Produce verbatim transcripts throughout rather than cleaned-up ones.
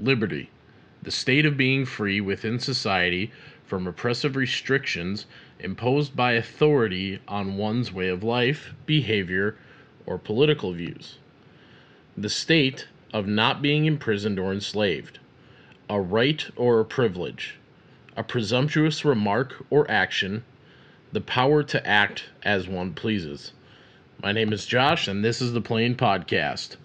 liberty, the state of being free within society from oppressive restrictions imposed by authority on one's way of life, behavior, or political views. The state of not being imprisoned or enslaved, a right or a privilege, a presumptuous remark or action, the power to act as one pleases. My name is Josh, and this is the Playing Podcast.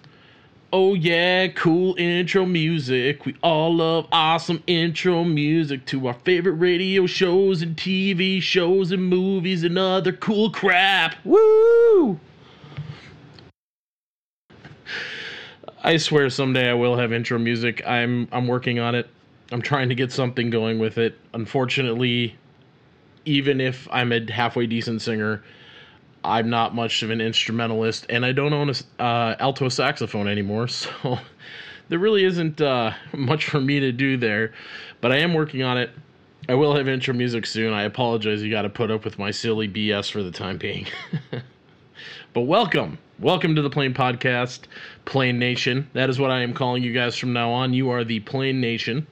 Oh yeah, cool intro music. We all love awesome intro music to our favorite radio shows and T V shows and movies and other cool crap. Woo! I swear someday I will have intro music. I'm I'm working on it. I'm trying to get something going with it. Unfortunately, even if I'm a halfway decent singer, I'm not much of an instrumentalist, and I don't own a uh, alto saxophone anymore, so there really isn't uh, much for me to do there, but I am working on it. I will have intro music soon. I apologize. You got to put up with my silly B S for the time being. But welcome. Welcome to the Plane Podcast, Plane Nation. That is what I am calling you guys from now on. You are the Plane Nation.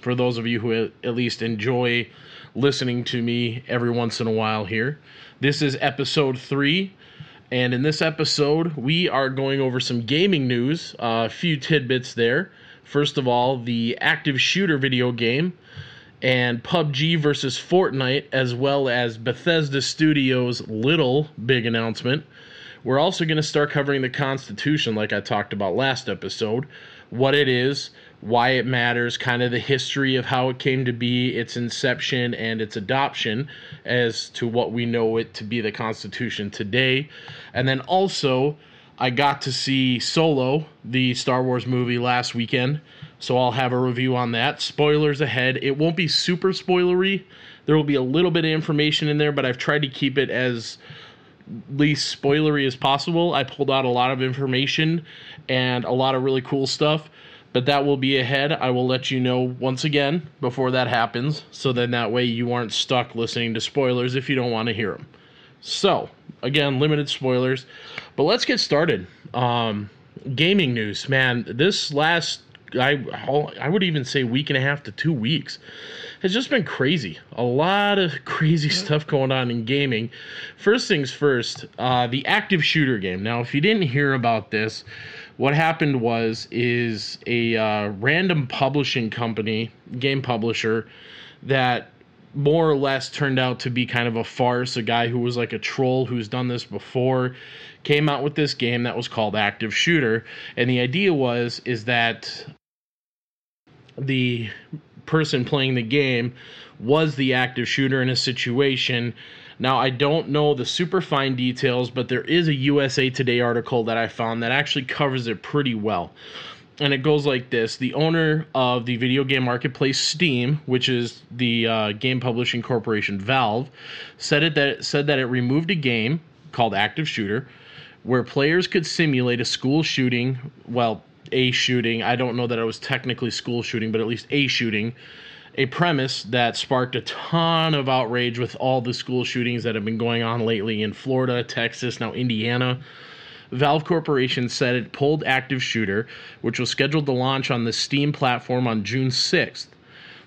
For those of you who at least enjoy listening to me every once in a while here. This is episode three, and in this episode, we are going over some gaming news, a uh, few tidbits there. First of all, the active shooter video game, and P U B G versus Fortnite, as well as Bethesda Studios' little big announcement. We're also going to start covering the Constitution, like I talked about last episode, what it is, why it matters, kind of the history of how it came to be, its inception and its adoption as to what we know it to be the Constitution today. And then also, I got to see Solo, the Star Wars movie, last weekend, so I'll have a review on that. Spoilers ahead. It won't be super spoilery. There will be a little bit of information in there, but I've tried to keep it as least spoilery as possible. I pulled out a lot of information and a lot of really cool stuff. But that will be ahead. I will let you know once again before that happens. So then that way you aren't stuck listening to spoilers if you don't want to hear them. So, again, limited spoilers. But let's get started. Um, gaming news, man. This last, I, I would even say week and a half to two weeks, has just been crazy. A lot of crazy stuff going on in gaming. First things first, uh, the active shooter game. Now, if you didn't hear about this, what happened was is a uh, random publishing company, game publisher, that more or less turned out to be kind of a farce. A guy who was like a troll who's done this before came out with this game that was called Active Shooter. And the idea was is that the person playing the game was the active shooter in a situation. Now, I don't know the super fine details, but there is a U S A Today article that I found that actually covers it pretty well. And it goes like this. The owner of the video game marketplace Steam, which is the uh, game publishing corporation Valve, said it that said that it removed a game called Active Shooter where players could simulate a school shooting, well, a shooting. I don't know that it was technically school shooting, but at least a shooting. A premise that sparked a ton of outrage with all the school shootings that have been going on lately in Florida, Texas, now Indiana. Valve Corporation said it pulled Active Shooter, which was scheduled to launch on the Steam platform on June sixth.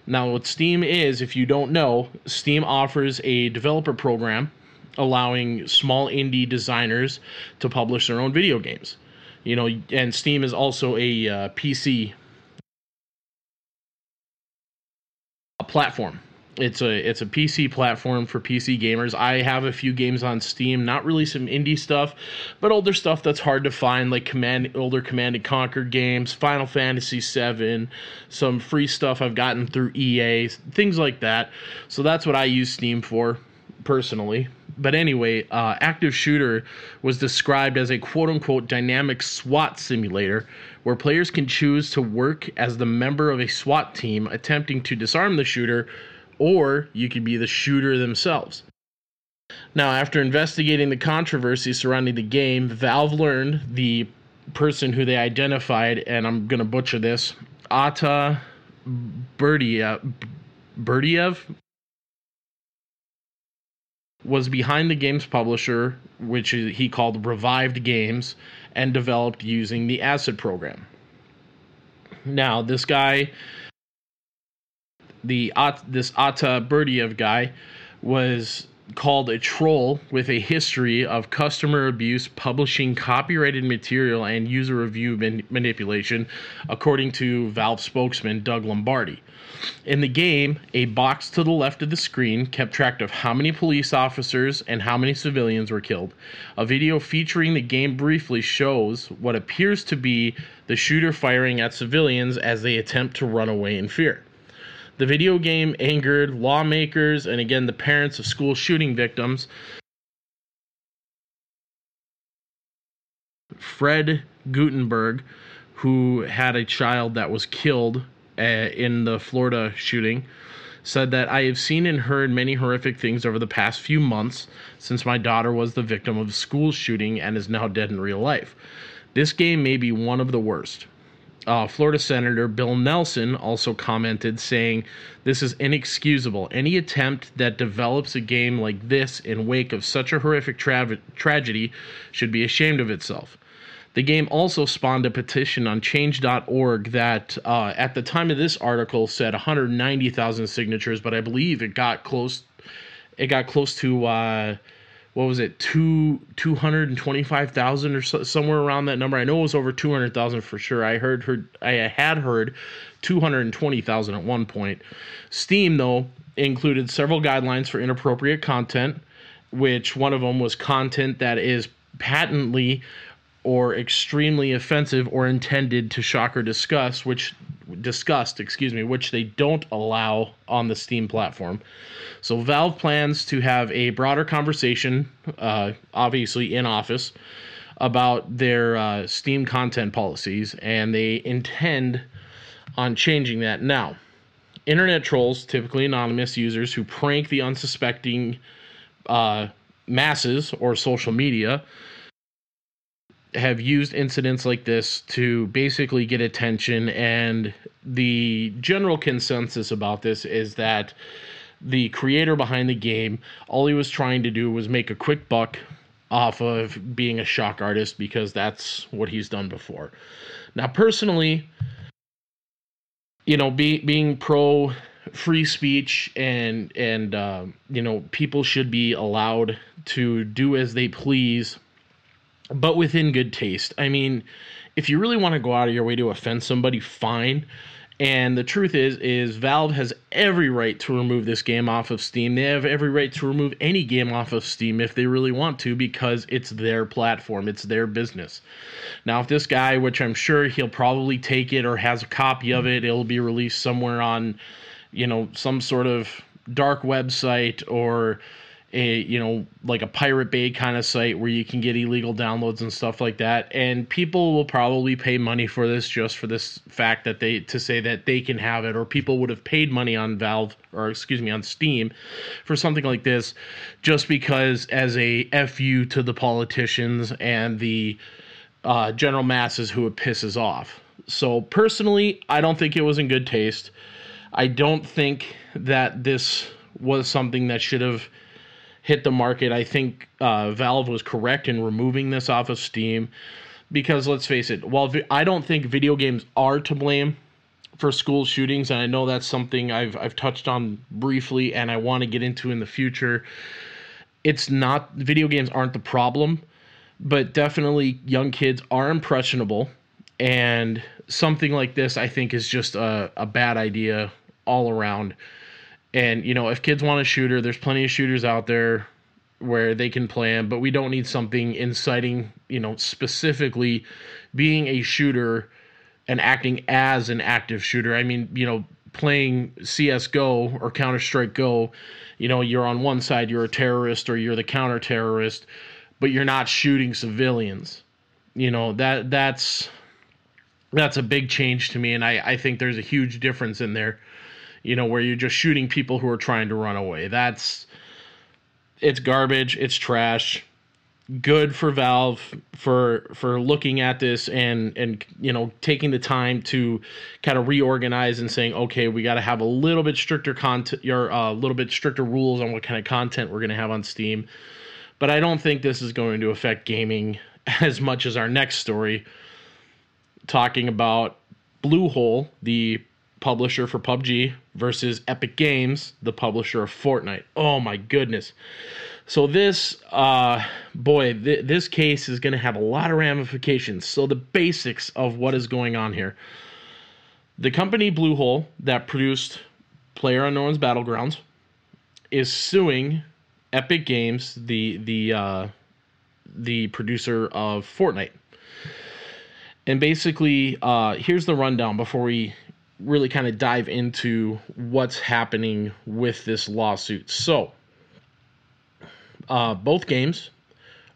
Now, what Steam is, if you don't know, Steam offers a developer program allowing small indie designers to publish their own video games. You know, and Steam is also a uh, P C platform. It's a it's a P C platform for P C gamers. I have a few games on Steam, not really some indie stuff, but older stuff that's hard to find, like Command, older Command and Conquer games, Final Fantasy seven, some free stuff I've gotten through E A, things like that. So that's what I use Steam for, personally. But anyway, uh, Active Shooter was described as a quote-unquote dynamic SWAT simulator where players can choose to work as the member of a SWAT team attempting to disarm the shooter, or you could be the shooter themselves. Now, after investigating the controversy surrounding the game, Valve learned the person who they identified, and I'm going to butcher this, Ata Burdiev, Burdiev? was behind the game's publisher, which he called Revived Games, and developed using the ACID program. Now, this guy, the this Ata Burdiev guy, was called a troll with a history of customer abuse, publishing copyrighted material, and user review man- manipulation, according to Valve spokesman Doug Lombardi. In the game, a box to the left of the screen kept track of how many police officers and how many civilians were killed. A video featuring the game briefly shows what appears to be the shooter firing at civilians as they attempt to run away in fear. The video game angered lawmakers and, again, the parents of school shooting victims. Fred Gutenberg, who had a child that was killed uh, in the Florida shooting, said that, "I have seen and heard many horrific things over the past few months since my daughter was the victim of a school shooting and is now dead in real life. This game may be one of the worst." Uh, Florida Senator Bill Nelson also commented, saying, "This is inexcusable. Any attempt that develops a game like this in wake of such a horrific tra- tragedy should be ashamed of itself." The game also spawned a petition on change dot org that uh, at the time of this article said one hundred ninety thousand signatures, but I believe it got close. It got close to uh, what was it, two two hundred and twenty-five thousand or so, somewhere around that number. I know it was over two hundred thousand for sure. I heard, heard I had heard two hundred and twenty thousand at one point. Steam, though, included several guidelines for inappropriate content, which one of them was content that is patently or extremely offensive or intended to shock or disgust, which disgust, excuse me, which they don't allow on the Steam platform. So Valve plans to have a broader conversation, uh, obviously in office, about their uh, Steam content policies, and they intend on changing that now. Internet trolls, typically anonymous users who prank the unsuspecting uh, masses or social media, have used incidents like this to basically get attention, and the general consensus about this is that the creator behind the game, all he was trying to do was make a quick buck off of being a shock artist, because that's what he's done before. Now, personally, you know, be, being pro free speech and, and uh, you know, people should be allowed to do as they please, but within good taste. I mean, if you really want to go out of your way to offend somebody, fine. And the truth is, is Valve has every right to remove this game off of Steam. They have every right to remove any game off of Steam if they really want to, because it's their platform. It's their business. Now, if this guy, which I'm sure he'll probably take it or has a copy of it, it'll be released somewhere on, you know, some sort of dark website or a, you know, like a Pirate Bay kind of site where you can get illegal downloads and stuff like that. And people will probably pay money for this just for this fact that they, to say that they can have it, or people would have paid money on Valve, or excuse me, on Steam for something like this, just because as a F U to the politicians and the uh, general masses who it pisses off. So personally, I don't think it was in good taste. I don't think that this was something that should have hit the market. I think uh, Valve was correct in removing this off of Steam, because let's face it, while vi- I don't think video games are to blame for school shootings, and I know that's something I've I've touched on briefly and I want to get into in the future, it's not, video games aren't the problem, but definitely young kids are impressionable, and something like this I think is just a, a bad idea all around. And, you know, if kids want a shooter, there's plenty of shooters out there where they can play them, but we don't need something inciting, you know, specifically being a shooter and acting as an active shooter. I mean, you know, playing C S G O or Counter-Strike Go, you know, you're on one side, you're a terrorist or you're the counter-terrorist, but you're not shooting civilians. You know, that that's that's a big change to me, and I, I think there's a huge difference in there. You know, where you're just shooting people who are trying to run away. That's, it's garbage, it's trash. Good for Valve for for looking at this and, and you know, taking the time to kind of reorganize and saying, okay, we got to have a little bit stricter content, or a little bit stricter rules on what kind of content we're going to have on Steam. But I don't think this is going to affect gaming as much as our next story, talking about Blue Hole, the publisher for P U B G, versus Epic Games, the publisher of Fortnite. Oh my goodness. So this, uh, boy, th- this case is going to have a lot of ramifications. So the basics of what is going on here. The company Blue Hole that produced PlayerUnknown's Battlegrounds is suing Epic Games, the the uh, the producer of Fortnite. And basically, uh, here's the rundown before we really kind of dive into what's happening with this lawsuit. So, uh, both games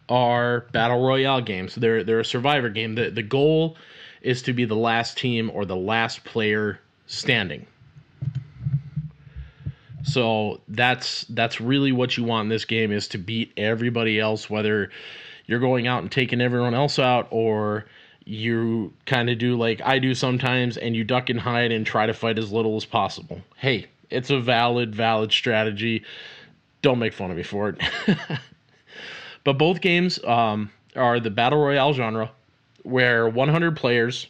are battle royale games. They're they're a survivor game. The the goal is to be the last team or the last player standing. So that's that's really what you want in this game, is to beat everybody else, whether you're going out and taking everyone else out or you kind of do like I do sometimes and you duck and hide and try to fight as little as possible. Hey, it's a valid, valid strategy. Don't make fun of me for it. But both games um, are the battle royale genre, where one hundred players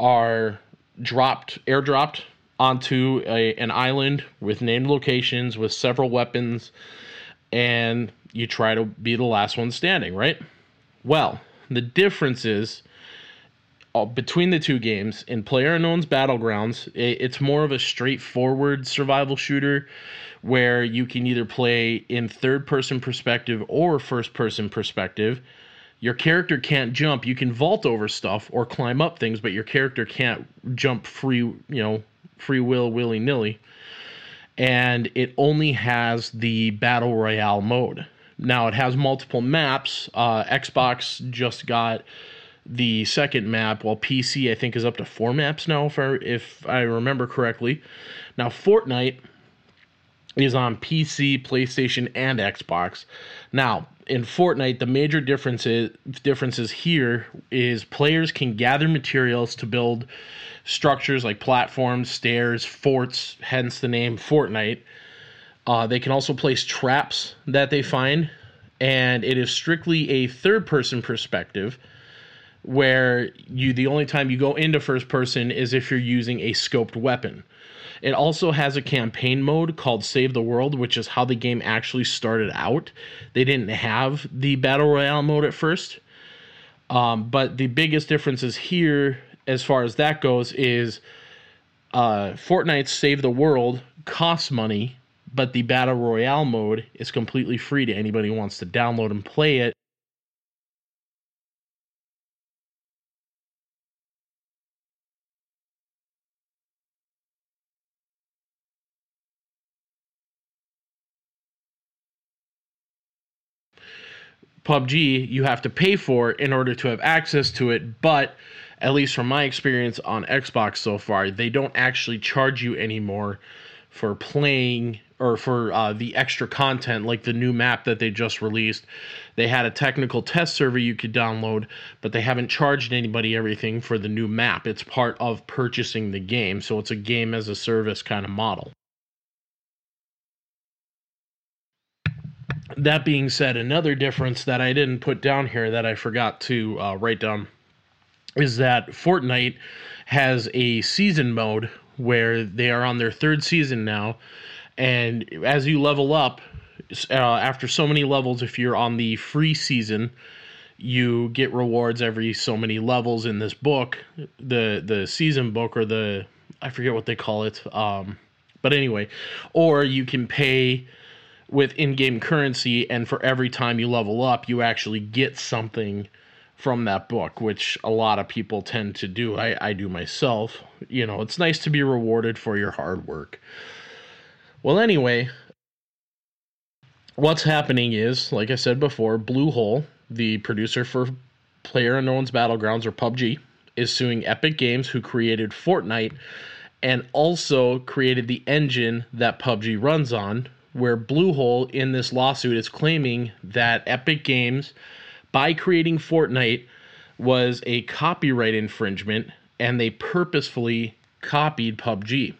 are dropped, airdropped onto a, an island with named locations, with several weapons, and you try to be the last one standing, right? Well, the difference is uh, between the two games, in PlayerUnknown's Battlegrounds, it, it's more of a straightforward survival shooter where you can either play in third-person perspective or first-person perspective. Your character can't jump. You can vault over stuff or climb up things, but your character can't jump free, you know, free will, willy-nilly. And it only has the Battle Royale mode. Now, it has multiple maps. Uh, Xbox just got the second map, while P C, I think, is up to four maps now, if I, if I remember correctly. Now, Fortnite is on P C, PlayStation, and Xbox. Now, in Fortnite, the major differences differences here is players can gather materials to build structures like platforms, stairs, forts, hence the name Fortnite. Uh, they can also place traps that they find, and it is strictly a third-person perspective where you the only time you go into first-person is if you're using a scoped weapon. It also has a campaign mode called Save the World, which is how the game actually started out. They didn't have the Battle Royale mode at first. Um, but the biggest differences here, as far as that goes, is uh, Fortnite's Save the World costs money, but the Battle Royale mode is completely free to anybody who wants to download and play it. P U B G, you have to pay for in order to have access to it, but at least from my experience on Xbox so far, they don't actually charge you anymore for playing or for uh, the extra content, like the new map that they just released. They had a technical test server you could download, but they haven't charged anybody everything for the new map. It's part of purchasing the game, so it's a game as a service kind of model. That being said, another difference that I didn't put down here that I forgot to uh, write down is that Fortnite has a season mode where they are on their third season now. And as you level up, uh, after so many levels, if you're on the free season, you get rewards every so many levels in this book, the the season book or the, I forget what they call it. Um, but anyway, or you can pay with in-game currency, and for every time you level up, you actually get something from that book, which a lot of people tend to do. I, I do myself. You know, it's nice to be rewarded for your hard work. Well, anyway, what's happening is, like I said before, Blue Hole, the producer for PlayerUnknown's Battlegrounds, or P U B G, is suing Epic Games, who created Fortnite, and also created the engine that P U B G runs on, where Blue Hole in this lawsuit is claiming that Epic Games, by creating Fortnite, was a copyright infringement, and they purposefully copied P U B G.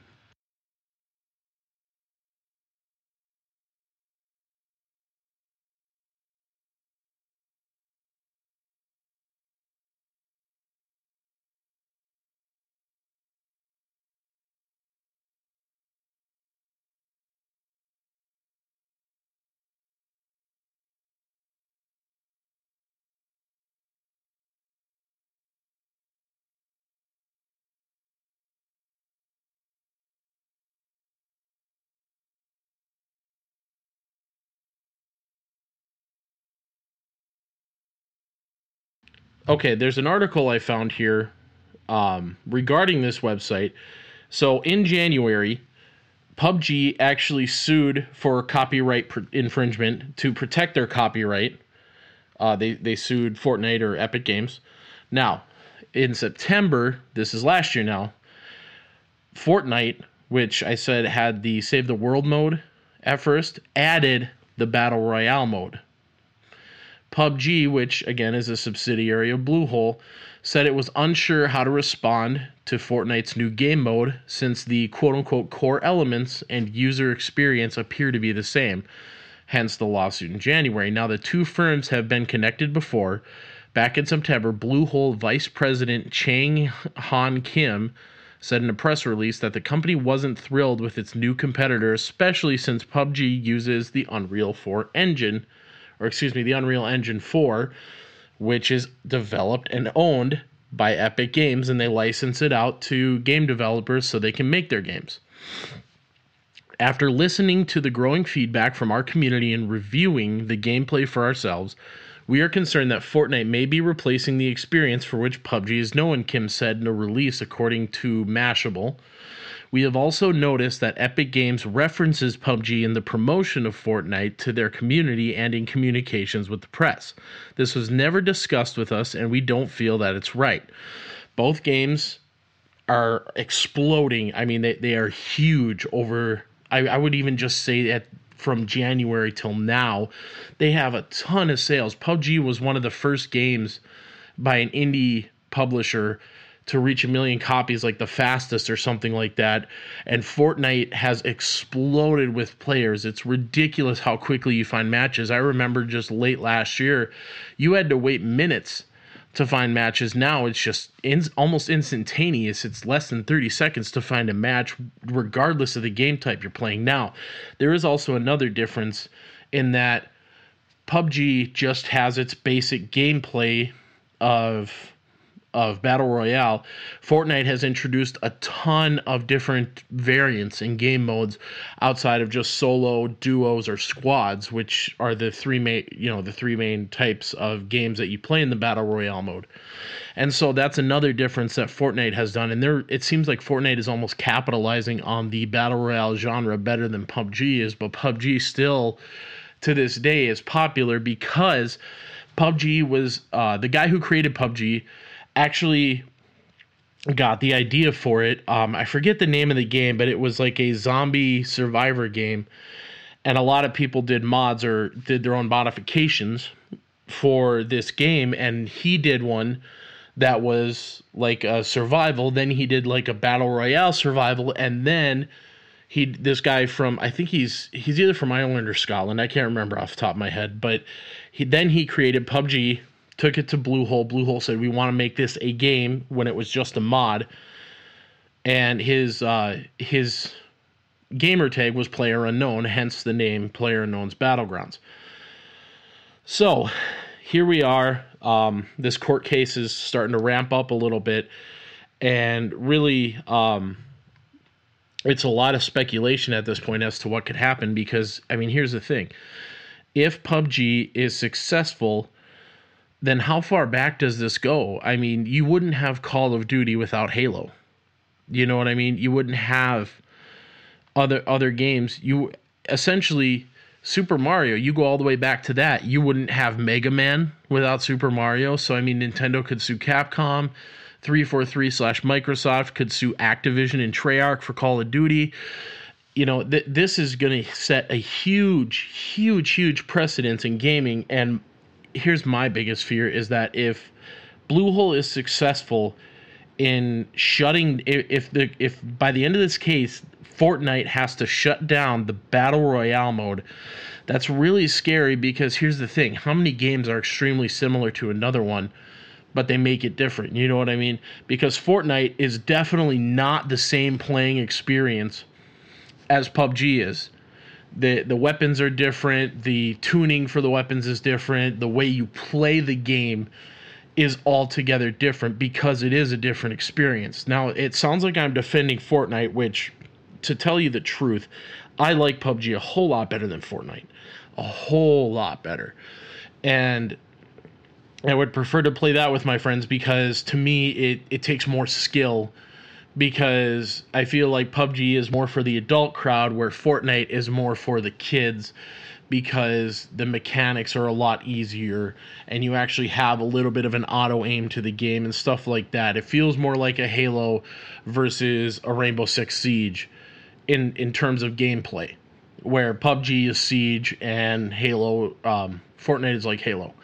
okay, there's an article I found here um, regarding this website. So in January, P U B G actually sued for copyright pr- infringement to protect their copyright. Uh, they, they sued Fortnite or Epic Games. Now, in September, this is last year now, Fortnite, which I said had the Save the World mode at first, added the Battle Royale mode. P U B G, which again is a subsidiary of Blue Hole, said it was unsure how to respond to Fortnite's new game mode since the quote-unquote core elements and user experience appear to be the same, hence the lawsuit in January. Now, the two firms have been connected before. Back in September, Blue Hole Vice President Chang Han Kim said in a press release that the company wasn't thrilled with its new competitor, especially since P U B G uses the Unreal four engine, or excuse me, the Unreal Engine four, which is developed and owned by Epic Games, and they license it out to game developers so they can make their games. After listening to the growing feedback from our community and reviewing the gameplay for ourselves, we are concerned that Fortnite may be replacing the experience for which P U B G is known, Kim said in a release, according to Mashable. We have also noticed that Epic Games references P U B G in the promotion of Fortnite to their community and in communications with the press. This was never discussed with us, and we don't feel that it's right. Both games are exploding. I mean, they, they are huge over, I, I would even just say that from January till now, they have a ton of sales. P U B G was one of the first games by an indie publisher to reach a million copies, like the fastest or something like that. And Fortnite has exploded with players. It's ridiculous how quickly you find matches. I remember just late last year, you had to wait minutes to find matches. Now it's just in, almost instantaneous. It's less than thirty seconds to find a match, regardless of the game type you're playing. Now, there is also another difference in that P U B G just has its basic gameplay of... of Battle Royale. Fortnite has introduced a ton of different variants in game modes outside of just solo, duos, or squads, which are the three main, you know, the three main types of games that you play in the Battle Royale mode. And so that's another difference that Fortnite has done. And there, it seems like Fortnite is almost capitalizing on the Battle Royale genre better than P U B G is, but P U B G still, to this day, is popular because P U B G was, uh, the guy who created P U B G actually got the idea for it. Um, I forget the name of the game, but it was like a zombie survivor game. And a lot of people did mods or did their own modifications for this game. And he did one that was like a survival. Then he did like a battle royale survival. And then he, this guy from, I think he's, he's either from Ireland or Scotland. I can't remember off the top of my head, but he, then he created P U B G, took it to Blue Hole. Blue Hole said, we want to make this a game when it was just a mod. And his uh, his gamer tag was PlayerUnknown, hence the name PlayerUnknown's Battlegrounds. So here we are. Um, this court case is starting to ramp up a little bit. And really, um, it's a lot of speculation at this point as to what could happen. Because, I mean, here's the thing. If P U B G is successful, then how far back does this go? I mean, you wouldn't have Call of Duty without Halo. You know what I mean? You wouldn't have other other games. You essentially, Super Mario, you go all the way back to that. You wouldn't have Mega Man without Super Mario. So, I mean, Nintendo could sue Capcom. three forty-three slash Microsoft could sue Activision and Treyarch for Call of Duty. You know, th- this is going to set a huge, huge, huge precedent in gaming. And here's my biggest fear is that if Blue Hole is successful in shutting, if the if by the end of this case Fortnite has to shut down the Battle Royale mode, that's really scary, because here's the thing, how many games are extremely similar to another one but they make it different? You know what I mean? Because Fortnite is definitely not the same playing experience as P U B G is. The the weapons are different, the tuning for the weapons is different, the way you play the game is altogether different because it is a different experience. Now, it sounds like I'm defending Fortnite, which, to tell you the truth, I like P U B G a whole lot better than Fortnite. A whole lot better. And I would prefer to play that with my friends, because to me it, it takes more skill, because I feel like P U B G is more for the adult crowd where Fortnite is more for the kids, because the mechanics are a lot easier and you actually have a little bit of an auto aim to the game and stuff like that. It feels more like a Halo versus a Rainbow Six Siege in, in terms of gameplay, where P U B G is Siege and Halo, um, Fortnite is like Halo.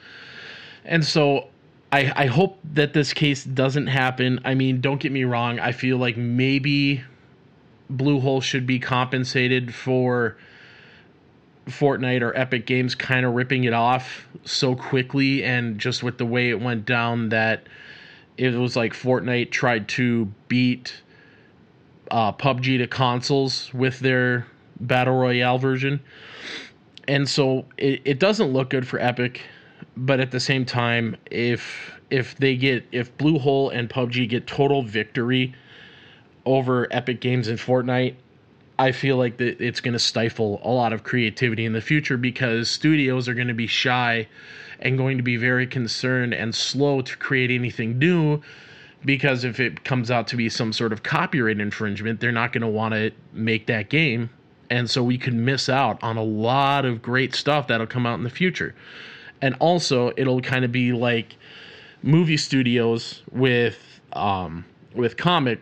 And so I, I hope that this case doesn't happen. I mean, don't get me wrong. I feel like maybe Blue Hole should be compensated for Fortnite or Epic Games kind of ripping it off so quickly, and just with the way it went down, that it was like Fortnite tried to beat uh, P U B G to consoles with their Battle Royale version. And so it, it doesn't look good for Epic. But at the same time, if if they get if Blue Hole and P U B G get total victory over Epic Games and Fortnite, I feel like that it's going to stifle a lot of creativity in the future, because studios are going to be shy and going to be very concerned and slow to create anything new, because if it comes out to be some sort of copyright infringement, they're not going to want to make that game. And so we could miss out on a lot of great stuff that'll come out in the future. And also, it'll kind of be like movie studios with um, with comic,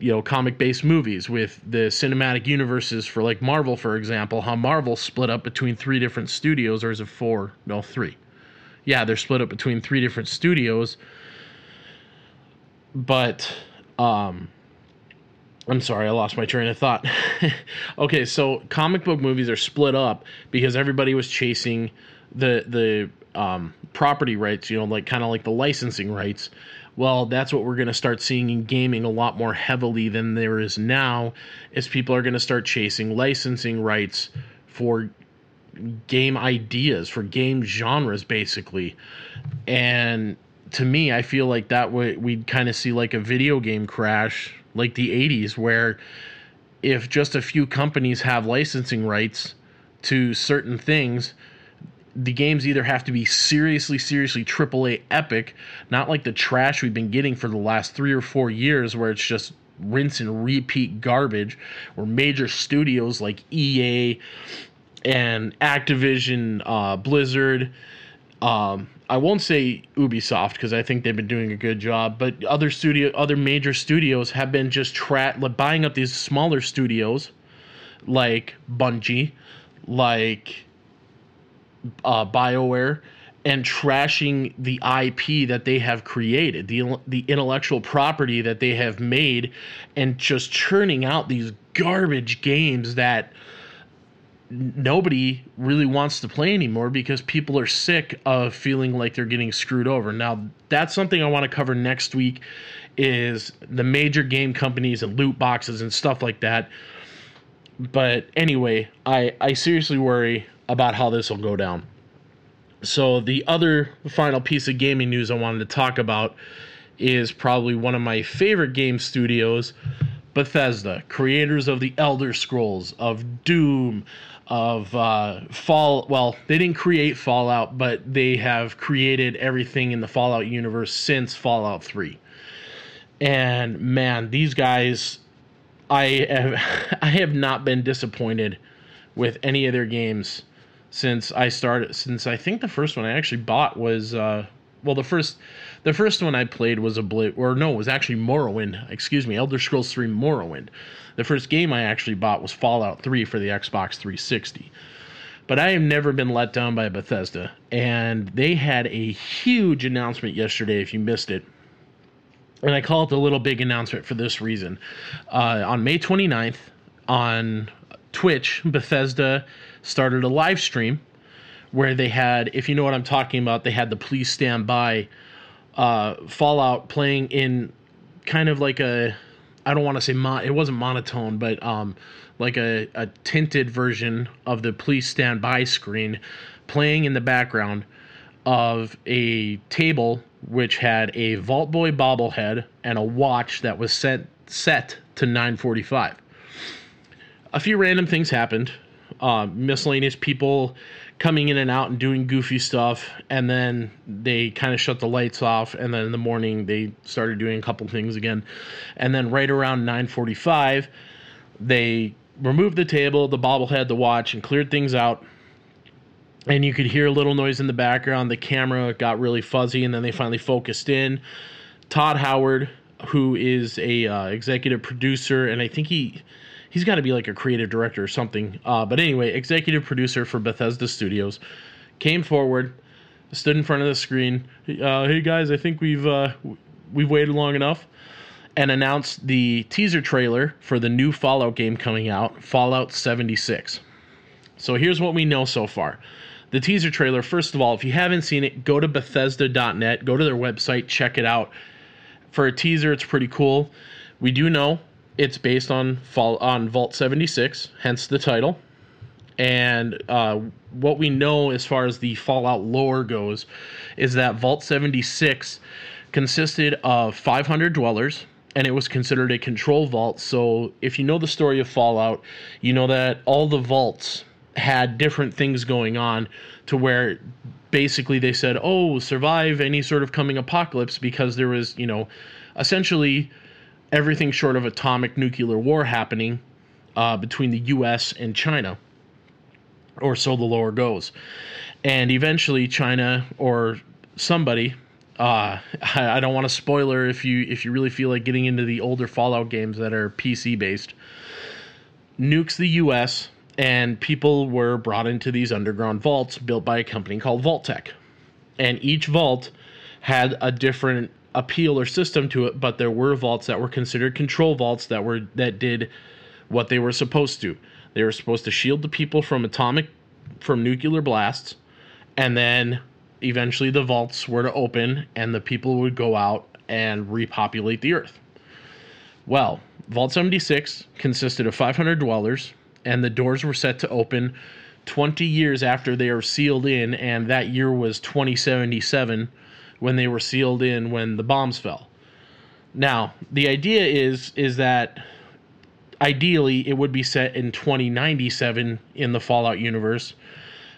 you know, comic-based movies, with the cinematic universes for like Marvel, for example, how Marvel split up between three different studios, or is it four? No, three. Yeah, they're split up between three different studios. But um, I'm sorry, I lost my train of thought. Okay, so comic book movies are split up because everybody was chasing the the... Um, property rights, you know, like kind of like the licensing rights. Well, that's what we're going to start seeing in gaming a lot more heavily than there is now, is people are going to start chasing licensing rights for game ideas, for game genres, basically. And to me, I feel like that way we'd kind of see like a video game crash, like the eighties, where if just a few companies have licensing rights to certain things, the games either have to be seriously, seriously triple A epic, not like the trash we've been getting for the last three or four years where it's just rinse and repeat garbage, where major studios like E A and Activision, uh, Blizzard, um, I won't say Ubisoft because I think they've been doing a good job, but other studio, other major studios have been just tra- buying up these smaller studios like Bungie, like... Uh, BioWare, and trashing the I P that they have created, the the intellectual property that they have made, and just churning out these garbage games that nobody really wants to play anymore because people are sick of feeling like they're getting screwed over. Now, that's something I want to cover next week, is the major game companies and loot boxes and stuff like that. But anyway, I, I seriously worry about how this will go down. So the other final piece of gaming news I wanted to talk about is probably one of my favorite game studios, Bethesda, creators of the Elder Scrolls, of Doom, of uh, Fall. Well, they didn't create Fallout, but they have created everything in the Fallout universe since Fallout three. And man, these guys, I have, I have not been disappointed with any of their games. Since I started, since I think the first one I actually bought was, uh, well, the first, the first one I played was Obli- or no, it was actually Morrowind, excuse me, Elder Scrolls three Morrowind. The first game I actually bought was Fallout three for the Xbox three sixty. But I have never been let down by Bethesda, and they had a huge announcement yesterday if you missed it. And I call it the little big announcement for this reason. Uh, on May twenty-ninth, on Twitch, Bethesda started a live stream where they had, if you know what I'm talking about, they had the Please Stand By uh, Fallout playing in kind of like a, I don't want to say, mon- it wasn't monotone, but um, like a, a tinted version of the Please Stand By screen playing in the background of a table which had a Vault-Boy bobblehead and a watch that was set, set to nine forty-five. A few random things happened. Uh, miscellaneous people coming in and out and doing goofy stuff, and then they kind of shut the lights off, and then in the morning they started doing a couple things again, and then right around nine forty-five they removed the table, the bobblehead, the watch, and cleared things out, and you could hear a little noise in the background. The camera got really fuzzy, and then they finally focused in. Todd Howard, who is a uh, executive producer, and I think he... He's got to be like a creative director or something. Uh, but anyway, executive producer for Bethesda Studios came forward, stood in front of the screen. Uh, hey guys, I think we've uh, we've waited long enough, and announced the teaser trailer for the new Fallout game coming out, Fallout seventy-six. So here's what we know so far. The teaser trailer, first of all, if you haven't seen it, go to Bethesda dot net, go to their website, check it out. For a teaser, it's pretty cool. We do know it's based on fall on Vault seventy-six, hence the title. And uh, what we know as far as the Fallout lore goes is that Vault seventy-six consisted of five hundred dwellers, and it was considered a control vault. So if you know the story of Fallout, you know that all the vaults had different things going on, to where basically they said, oh, survive any sort of coming apocalypse, because there was, you know, essentially everything short of atomic nuclear war happening uh, between the U S and China, or so the lore goes. And eventually China or somebody, uh, I, I don't want to spoiler if you if you really feel like getting into the older Fallout games that are P C-based, nukes the U S, and people were brought into these underground vaults built by a company called Vault-Tec. And each vault had a different appeal or system to it, but there were vaults that were considered control vaults that were that did what they were supposed to. They were supposed to shield the people from atomic from nuclear blasts, and then eventually the vaults were to open and the people would go out and repopulate the earth. Well, Vault seventy-six consisted of five hundred dwellers, and the doors were set to open twenty years after they were sealed in, and that year was twenty seventy-seven, when they were sealed in when the bombs fell. Now, the idea is is that ideally it would be set in twenty ninety-seven in the Fallout universe,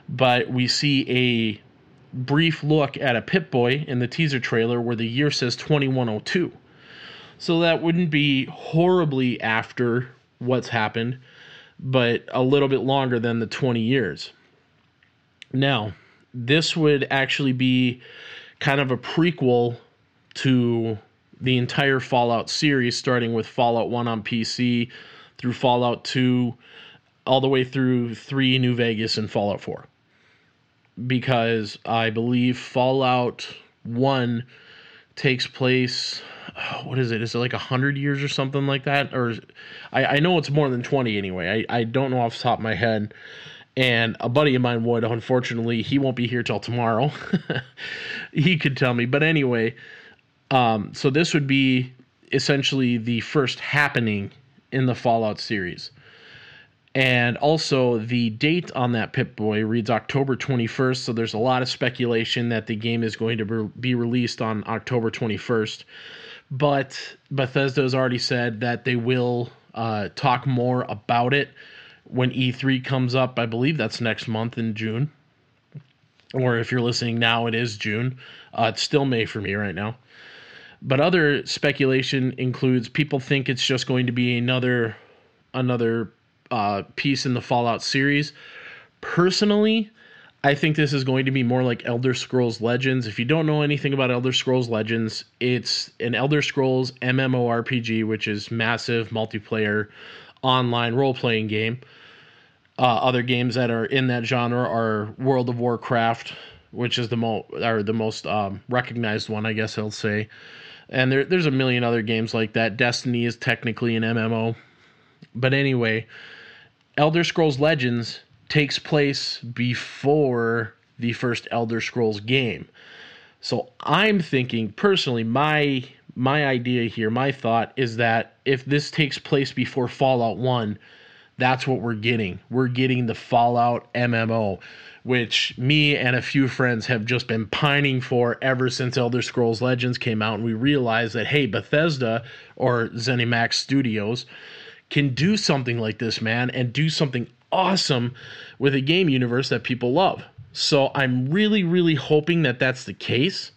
but we see a brief look at a Pip-Boy in the teaser trailer where the year says twenty-one oh two. So that wouldn't be horribly after what's happened, but a little bit longer than the twenty years. Now, this would actually be kind of a prequel to the entire Fallout series, starting with Fallout one on P C through Fallout two, all the way through three, New Vegas, and Fallout four. Because I believe Fallout one takes place, what is it? Is it like one hundred years or something like that? Or I, I know it's more than twenty anyway. I, I don't know off the top of my head. And a buddy of mine would, unfortunately, he won't be here till tomorrow. He could tell me. But anyway, um, so this would be essentially the first happening in the Fallout series. And also, the date on that Pip-Boy reads October twenty-first, so there's a lot of speculation that the game is going to be released on October twenty-first. But Bethesda has already said that they will uh, talk more about it when E three comes up. I believe that's next month in June. Or if you're listening now, it is June. Uh, it's still May for me right now. But other speculation includes people think it's just going to be another another uh, piece in the Fallout series. Personally, I think this is going to be more like Elder Scrolls Legends. If you don't know anything about Elder Scrolls Legends, it's an Elder Scrolls MMORPG, which is massive multiplayer online role-playing game. Uh, other games that are in that genre are World of Warcraft, which is the most or the most um, recognized one, I guess I'll say. And there, there's a million other games like that. Destiny is technically an M M O. But anyway, Elder Scrolls Legends takes place before the first Elder Scrolls game. So I'm thinking, personally, my my idea here, my thought is that if this takes place before Fallout one, that's what we're getting. We're getting the Fallout M M O, which me and a few friends have just been pining for ever since Elder Scrolls Legends came out, and we realized that, hey, Bethesda or ZeniMax Studios can do something like this, man, and do something awesome with a game universe that people love. So I'm really, really hoping that that's the case.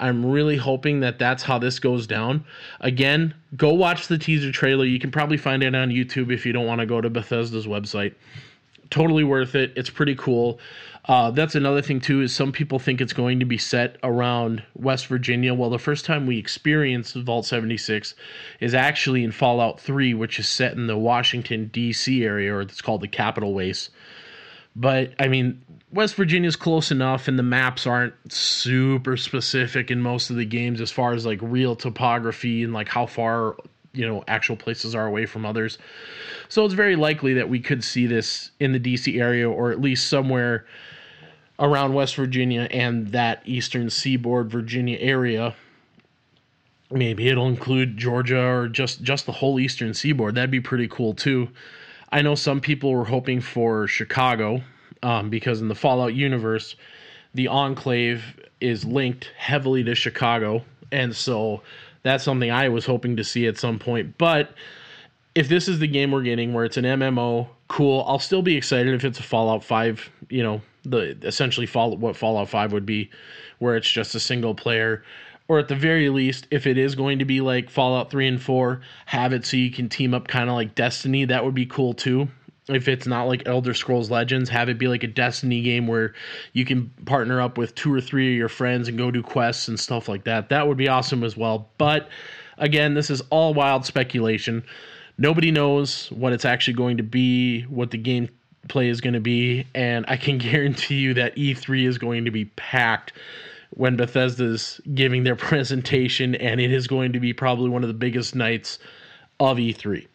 I'm really hoping that that's how this goes down. Again, go watch the teaser trailer. You can probably find it on YouTube if you don't want to go to Bethesda's website. Totally worth it. It's pretty cool. Uh, that's another thing, too, is some people think it's going to be set around West Virginia. Well, the first time we experienced Vault seventy-six is actually in Fallout three, which is set in the Washington, D C area, or it's called the Capital Waste. But, I mean, West Virginia's close enough, and the maps aren't super specific in most of the games as far as, like, real topography and, like, how far, you know, actual places are away from others. So it's very likely that we could see this in the D C area, or at least somewhere around West Virginia and that eastern seaboard Virginia area. Maybe it'll include Georgia or just, just the whole eastern seaboard. That'd be pretty cool, too. I know some people were hoping for Chicago, um, because in the Fallout universe, the Enclave is linked heavily to Chicago, and so that's something I was hoping to see at some point. But if this is the game we're getting, where it's an M M O, cool. I'll still be excited if it's a Fallout five, you know, the essentially Fallout, what Fallout five would be, where it's just a single player. Or at the very least, if it is going to be like Fallout three and four, have it so you can team up kind of like Destiny. That would be cool, too. If it's not like Elder Scrolls Legends, have it be like a Destiny game where you can partner up with two or three of your friends and go do quests and stuff like that. That would be awesome as well. But, again, this is all wild speculation. Nobody knows what it's actually going to be, what the gameplay is going to be, and I can guarantee you that E three is going to be packed when Bethesda's giving their presentation, and it is going to be probably one of the biggest nights of E three.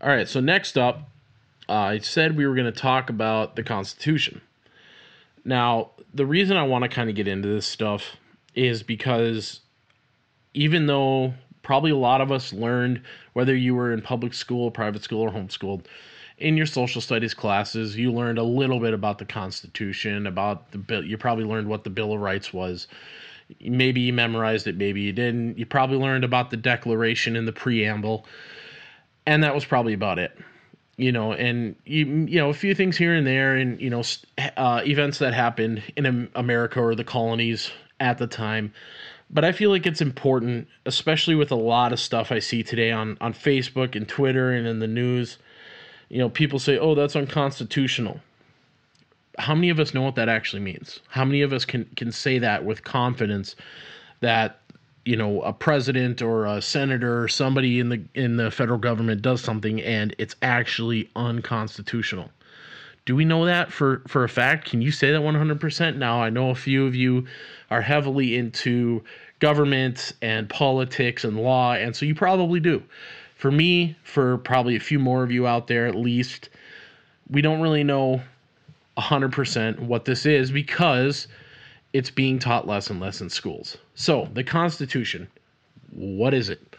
All right, so next up, uh, I said we were going to talk about the Constitution. Now, the reason I want to kind of get into this stuff is because even though probably a lot of us learned, whether you were in public school, private school, or homeschooled, in your social studies classes, you learned a little bit about the Constitution, about the bill. You probably learned what the Bill of Rights was. Maybe you memorized it, maybe you didn't. You probably learned about the Declaration and the preamble. And that was probably about it, you know, and, you, you know, a few things here and there and, you know, uh, events that happened in America or the colonies at the time. But I feel like it's important, especially with a lot of stuff I see today on, on Facebook and Twitter and in the news. You know, people say, oh, that's unconstitutional. How many of us know what that actually means? How many of us can, can say that with confidence that, you know, a president or a senator or somebody in the in the federal government does something and it's actually unconstitutional? Do we know that for, for a fact? Can you say that one hundred percent? Now, I know a few of you are heavily into government and politics and law, and so you probably do. For me, for probably a few more of you out there at least, we don't really know one hundred percent what this is because it's being taught less and less in schools. So the Constitution, what is it?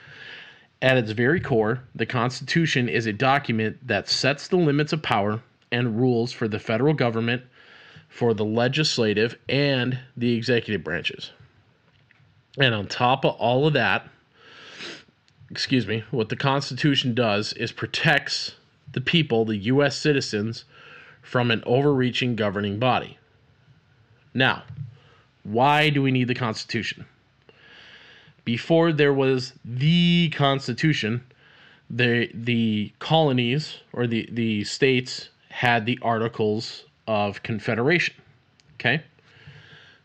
At its very core, the Constitution is a document that sets the limits of power and rules for the federal government, for the legislative, and the executive branches. And on top of all of that, excuse me, what the Constitution does is protects the people, the U S citizens, from an overreaching governing body. Now, why do we need the Constitution? Before there was the Constitution, the the colonies or the, the states had the Articles of Confederation. Okay?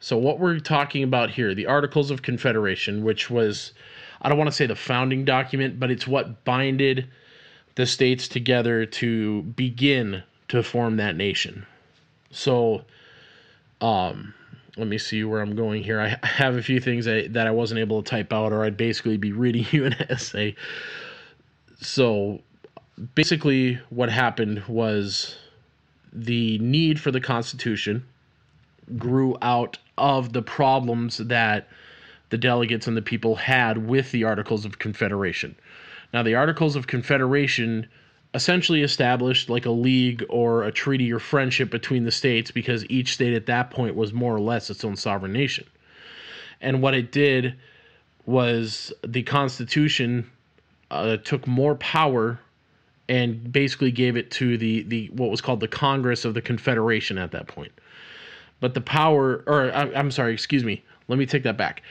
So what we're talking about here, the Articles of Confederation, which was, I don't want to say the founding document, but it's what binded the states together to begin to form that nation. So, um, let me see where I'm going here. I have a few things that, that I wasn't able to type out, or I'd basically be reading you an essay. So basically what happened was the need for the Constitution grew out of the problems that the delegates and the people had with the Articles of Confederation. Now, the Articles of Confederation essentially established like a league or a treaty or friendship between the states, because each state at that point was more or less its own sovereign nation. And what it did was the Constitution uh, took more power and basically gave it to the, the what was called the Congress of the Confederation at that point. But the power, or I, I'm sorry, excuse me, let me take that back.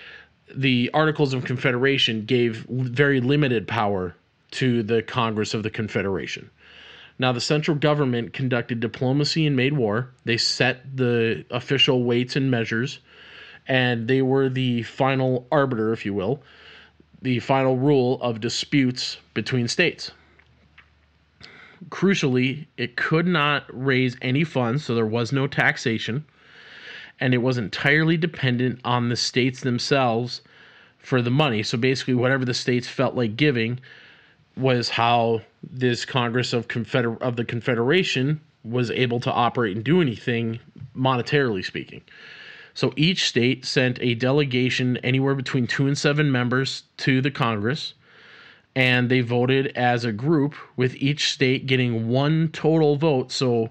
The Articles of Confederation gave very limited power to the Congress of the Confederation. Now, the central government conducted diplomacy and made war. They set the official weights and measures, and they were the final arbiter, if you will, the final rule of disputes between states. Crucially, it could not raise any funds, so there was no taxation, and it was entirely dependent on the states themselves for the money. So basically, whatever the states felt like giving was how this Congress of Confeder- of the Confederation was able to operate and do anything, monetarily speaking. So each state sent a delegation anywhere between two and seven members to the Congress, and they voted as a group, with each state getting one total vote. So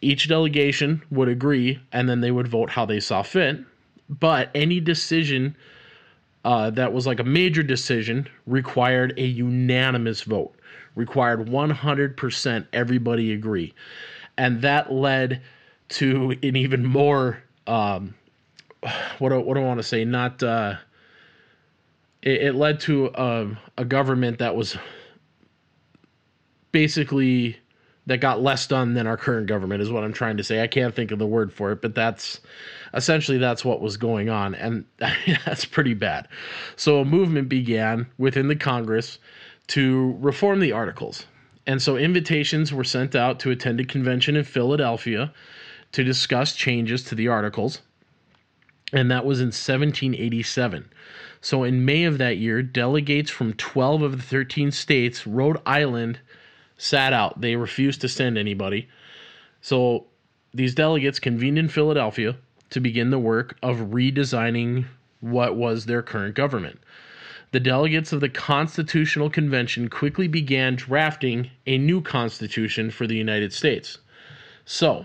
each delegation would agree, and then they would vote how they saw fit. But any decision uh, that was like a major decision required a unanimous vote, required one hundred percent everybody agree. And that led to an even more, um, what, do, what do I want to say, not, uh, it, it led to a, a government that was basically... that got less done than our current government is what I'm trying to say. I can't think of the word for it, but that's essentially that's what was going on. And that's pretty bad. So a movement began within the Congress to reform the Articles. And so invitations were sent out to attend a convention in Philadelphia to discuss changes to the Articles. And that was in seventeen eighty-seven. So in May of that year, delegates from twelve of the thirteen states, Rhode Island, sat out. They refused to send anybody. So these delegates convened in Philadelphia to begin the work of redesigning what was their current government. The delegates of the Constitutional Convention quickly began drafting a new constitution for the United States. So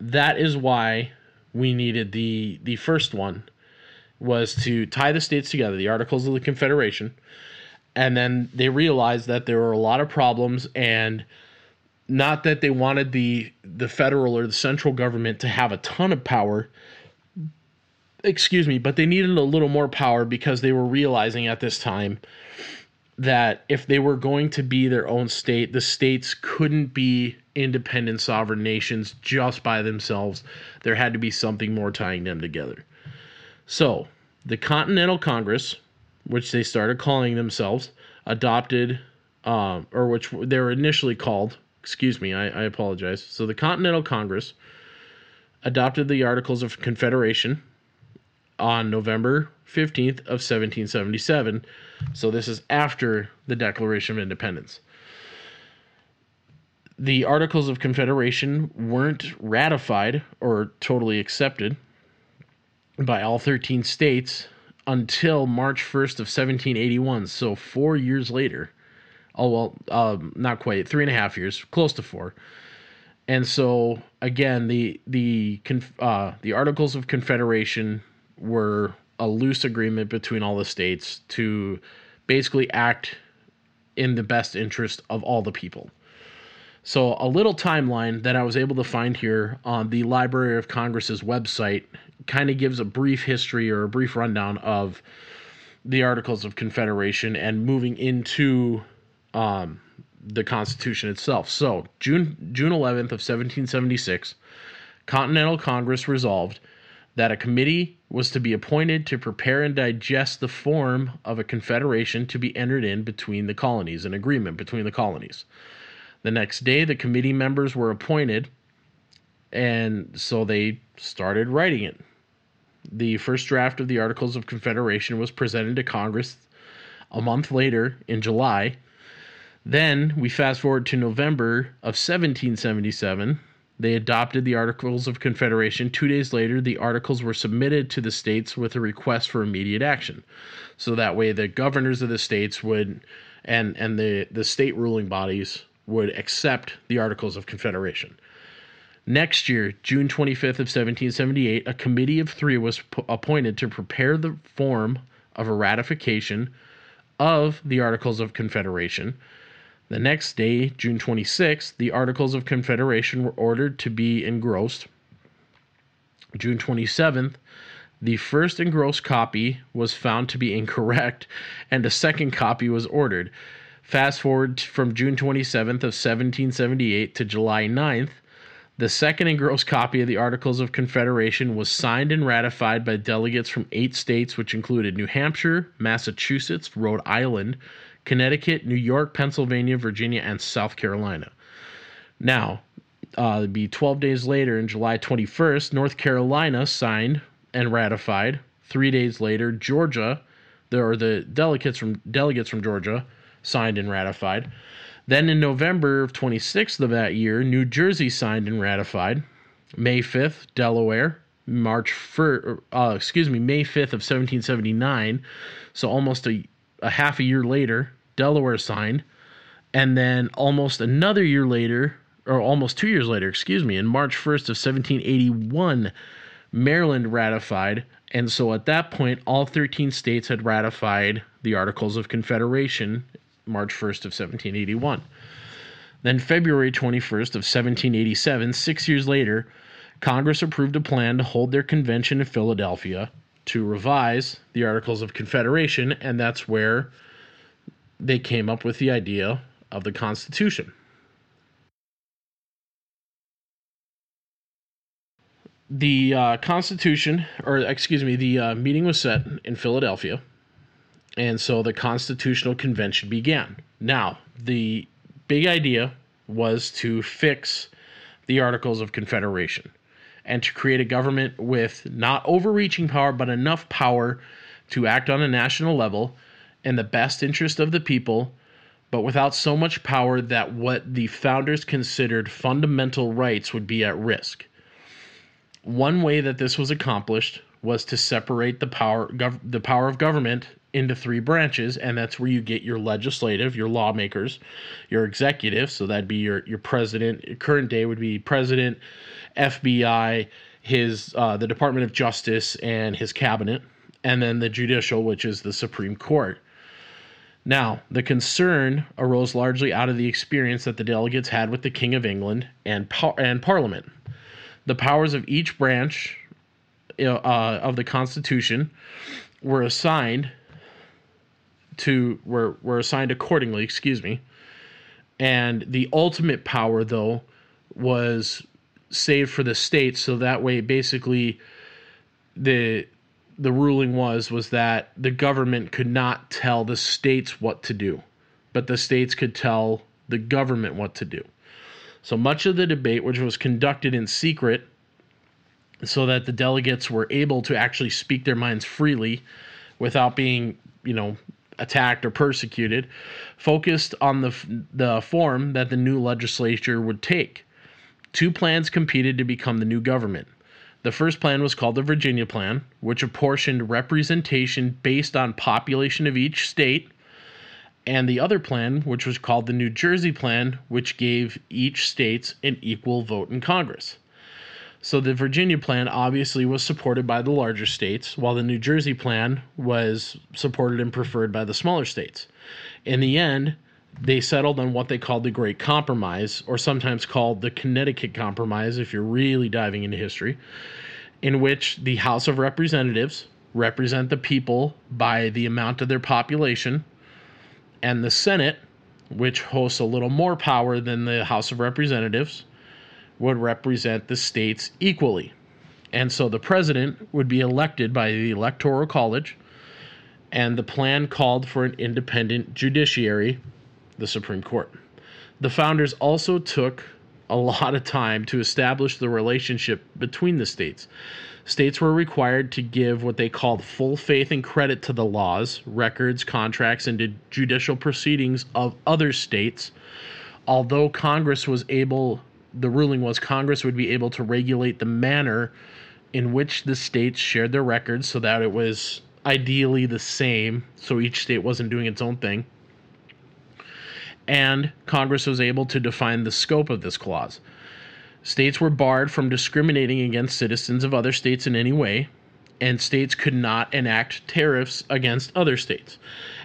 that is why we needed the, the first one, was to tie the states together, the Articles of the Confederation. And then they realized that there were a lot of problems, and not that they wanted the the federal or the central government to have a ton of power, excuse me, but they needed a little more power, because they were realizing at this time that if they were going to be their own state, the states couldn't be independent sovereign nations just by themselves. There had to be something more tying them together. So the Continental Congress, which they started calling themselves, adopted, um, or which they were initially called, excuse me, I, I apologize. So the Continental Congress adopted the Articles of Confederation on November fifteenth of seventeen seventy-seven. So this is after the Declaration of Independence. The Articles of Confederation weren't ratified or totally accepted by all thirteen states until March first of seventeen eighty-one, so four years later. Oh, well, um, not quite, three and a half years, close to four. And so, again, the the uh, the Articles of Confederation were a loose agreement between all the states to basically act in the best interest of all the people. So a little timeline that I was able to find here on the Library of Congress's website kind of gives a brief history or a brief rundown of the Articles of Confederation and moving into um, the Constitution itself. So June June eleventh of seventeen seventy-six, Continental Congress resolved that a committee was to be appointed to prepare and digest the form of a confederation to be entered in between the colonies, an agreement between the colonies. The next day, the committee members were appointed, and so they started writing it. The first draft of the Articles of Confederation was presented to Congress a month later in July. Then we fast forward to November of seventeen seventy-seven. They adopted the Articles of Confederation. Two days later, the articles were submitted to the states with a request for immediate action. So that way the governors of the states would, and, and the, the state ruling bodies would accept the Articles of Confederation. Next year, June twenty-fifth of seventeen seventy-eight, a committee of three was p- appointed to prepare the form of a ratification of the Articles of Confederation. The next day, June twenty-sixth, the Articles of Confederation were ordered to be engrossed. June twenty-seventh, the first engrossed copy was found to be incorrect, and a second copy was ordered. Fast forward from June twenty-seventh of seventeen seventy-eight to July ninth, the second engrossed copy of the Articles of Confederation was signed and ratified by delegates from eight states, which included New Hampshire, Massachusetts, Rhode Island, Connecticut, New York, Pennsylvania, Virginia, and South Carolina. Now, uh, it'd be twelve days later, on July twenty-first, North Carolina signed and ratified. Three days later, Georgia, there are the delegates from delegates from Georgia, signed and ratified. Then in November of twenty-sixth of that year, New Jersey signed and ratified. May fifth, Delaware. March first, uh, excuse me, May fifth of seventeen seventy-nine. So almost a, a half a year later, Delaware signed. And then almost another year later, or almost two years later, excuse me, in March first of seventeen eighty-one, Maryland ratified. And so at that point, all thirteen states had ratified the Articles of Confederation, March first of seventeen eighty-one. Then February twenty-first of seventeen eighty-seven, six years later, Congress approved a plan to hold their convention in Philadelphia to revise the Articles of Confederation, and that's where they came up with the idea of the Constitution. The uh, Constitution, or excuse me, the uh, meeting was set in Philadelphia. And so the Constitutional Convention began. Now, the big idea was to fix the Articles of Confederation and to create a government with not overreaching power, but enough power to act on a national level in the best interest of the people, but without so much power that what the founders considered fundamental rights would be at risk. One way that this was accomplished was to separate the power, gov- the power of government into three branches, and that's where you get your legislative, your lawmakers, your executive, so that'd be your, your president. Your current day would be president, F B I, his uh, the Department of Justice, and his cabinet, and then the judicial, which is the Supreme Court. Now, the concern arose largely out of the experience that the delegates had with the King of England and, par- and Parliament. The powers of each branch uh, of the Constitution were assigned to were were assigned accordingly, excuse me. And the ultimate power, though, was saved for the states, so that way basically the the ruling was was that the government could not tell the states what to do, but the states could tell the government what to do. So much of the debate, which was conducted in secret so that the delegates were able to actually speak their minds freely without being, you know, attacked or persecuted, focused on the the form that the new legislature would take. Two plans competed to become the new government. The first plan was called the Virginia Plan, which apportioned representation based on population of each state, and the other plan, which was called the New Jersey Plan, which gave each state an equal vote in Congress. So the Virginia Plan obviously was supported by the larger states, while the New Jersey Plan was supported and preferred by the smaller states. In the end, they settled on what they called the Great Compromise, or sometimes called the Connecticut Compromise, if you're really diving into history, in which the House of Representatives represent the people by the amount of their population, and the Senate, which hosts a little more power than the House of Representatives, would represent the states equally. And so the president would be elected by the Electoral College, and the plan called for an independent judiciary, the Supreme Court. The founders also took a lot of time to establish the relationship between the states. States were required to give what they called full faith and credit to the laws, records, contracts, and judicial proceedings of other states. Although Congress was able, the ruling was Congress would be able to regulate the manner in which the states shared their records so that it was ideally the same, so each state wasn't doing its own thing. And Congress was able to define the scope of this clause. States were barred from discriminating against citizens of other states in any way, and states could not enact tariffs against other states.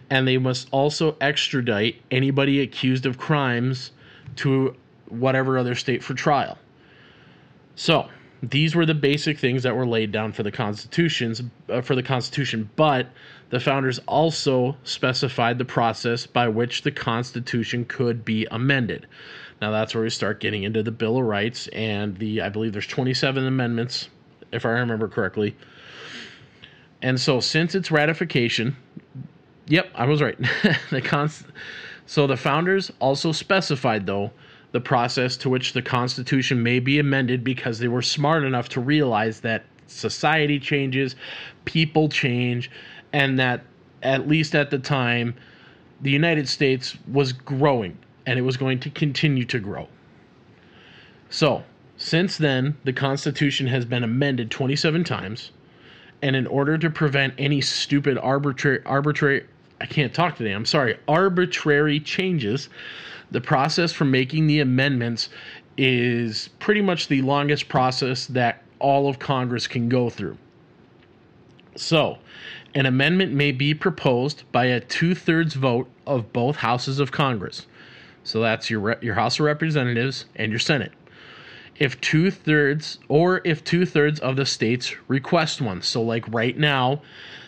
And they must also extradite anybody accused of crimes to whatever other state for trial. So these were the basic things that were laid down for the constitutions uh, for the Constitution, but the founders also specified the process by which the Constitution could be amended. Now that's where we start getting into the Bill of Rights and the, I believe there's twenty-seven amendments, if I remember correctly. And so since its ratification, yep, I was right. the const- so the founders also specified, though, the process to which the Constitution may be amended, because they were smart enough to realize that society changes, people change, and that at least at the time, the United States was growing and it was going to continue to grow. So, since then, the Constitution has been amended twenty-seven times, and in order to prevent any stupid arbitrary arbitrary I can't talk today. I'm sorry. Arbitrary changes. The process for making the amendments is pretty much the longest process that all of Congress can go through. So, an amendment may be proposed by a two-thirds vote of both houses of Congress. So that's your your House of Representatives and your Senate. If two-thirds or if two-thirds of the states request one. So like right now,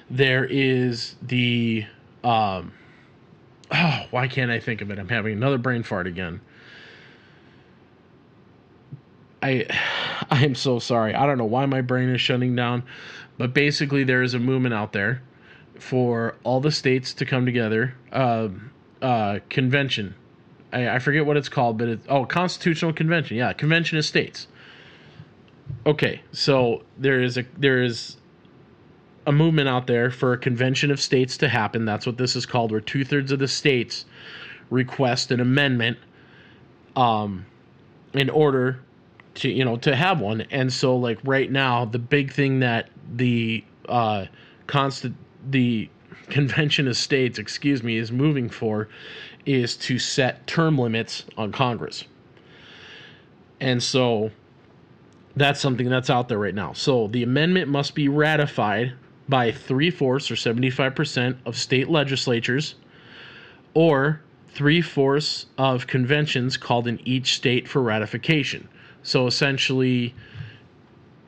there is the um oh, why can't I think of it? I'm having another brain fart again. I I am so sorry. I don't know why my brain is shutting down. But basically, there is a movement out there for all the states to come together. Uh, uh, convention. I, I forget what it's called, but it's... Oh, Constitutional Convention. Yeah, Convention of States. Okay, so there is a there is... a movement out there for a convention of states to happen. That's what this is called, where two-thirds of the states request an amendment um, in order to, you know, to have one. And so, like, right now, the big thing that the uh, constant the convention of states, excuse me, is moving for is to set term limits on Congress. And so that's something that's out there right now. So the amendment must be ratified by three-fourths or seventy-five percent of state legislatures, or three-fourths of conventions called in each state for ratification. So essentially,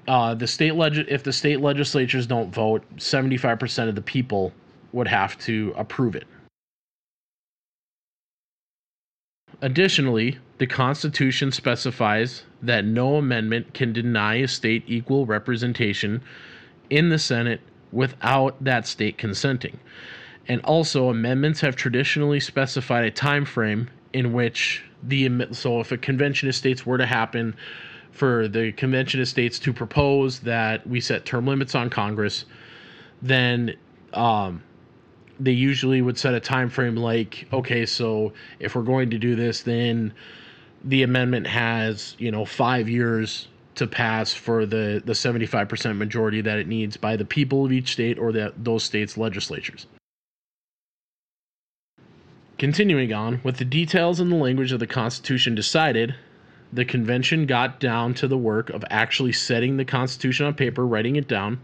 uh, the state leg- if the state legislatures don't vote, seventy-five percent of the people would have to approve it. Additionally, the Constitution specifies that no amendment can deny a state equal representation in the Senate without that state consenting. And also, amendments have traditionally specified a time frame in which the... So if a convention of states were to happen, for the convention of states to propose that we set term limits on Congress, then um, they usually would set a time frame like, okay, so if we're going to do this, then the amendment has, you know, five years to pass for the, the seventy-five percent majority that it needs by the people of each state or the, those states' legislatures. Continuing on, with the details and the language of the Constitution decided, the convention got down to the work of actually setting the Constitution on paper, writing it down,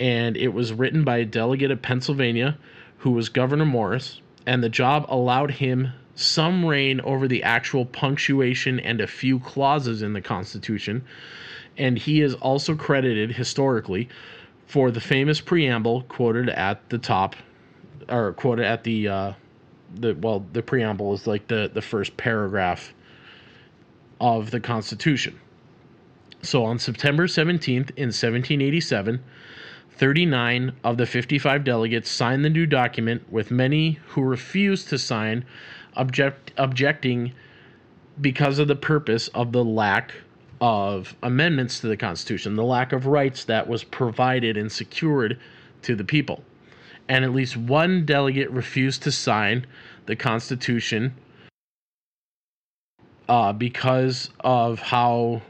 and it was written by a delegate of Pennsylvania who was Governor Morris, and the job allowed him some reign over the actual punctuation and a few clauses in the Constitution, and he is also credited historically for the famous preamble quoted at the top, or quoted at the, uh, the well, the preamble is like the, the first paragraph of the Constitution. So on September seventeenth in seventeen eighty-seven, thirty-nine of the fifty-five delegates signed the new document, with many who refused to sign object, objecting because of the purpose of the lack of amendments to the Constitution, the lack of rights that was provided and secured to the people. And at least one delegate refused to sign the Constitution uh, because of how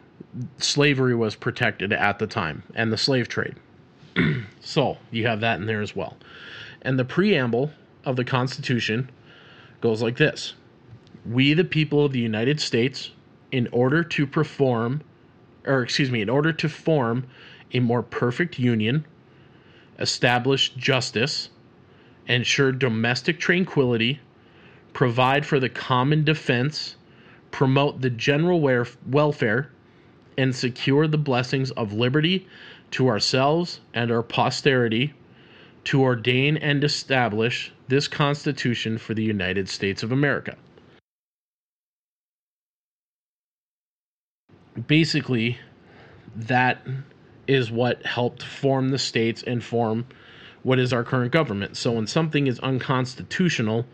slavery was protected at the time and the slave trade. So you have that in there as well. And the preamble of the Constitution goes like this. We, the people of the United States, in order to perform, or excuse me, in order to form a more perfect union, establish justice, ensure domestic tranquility, provide for the common defense, promote the general welfare, and secure the blessings of liberty to ourselves and our posterity, to ordain and establish this Constitution for the United States of America. Basically, that is what helped form the states and form what is our current government. So when something is unconstitutional,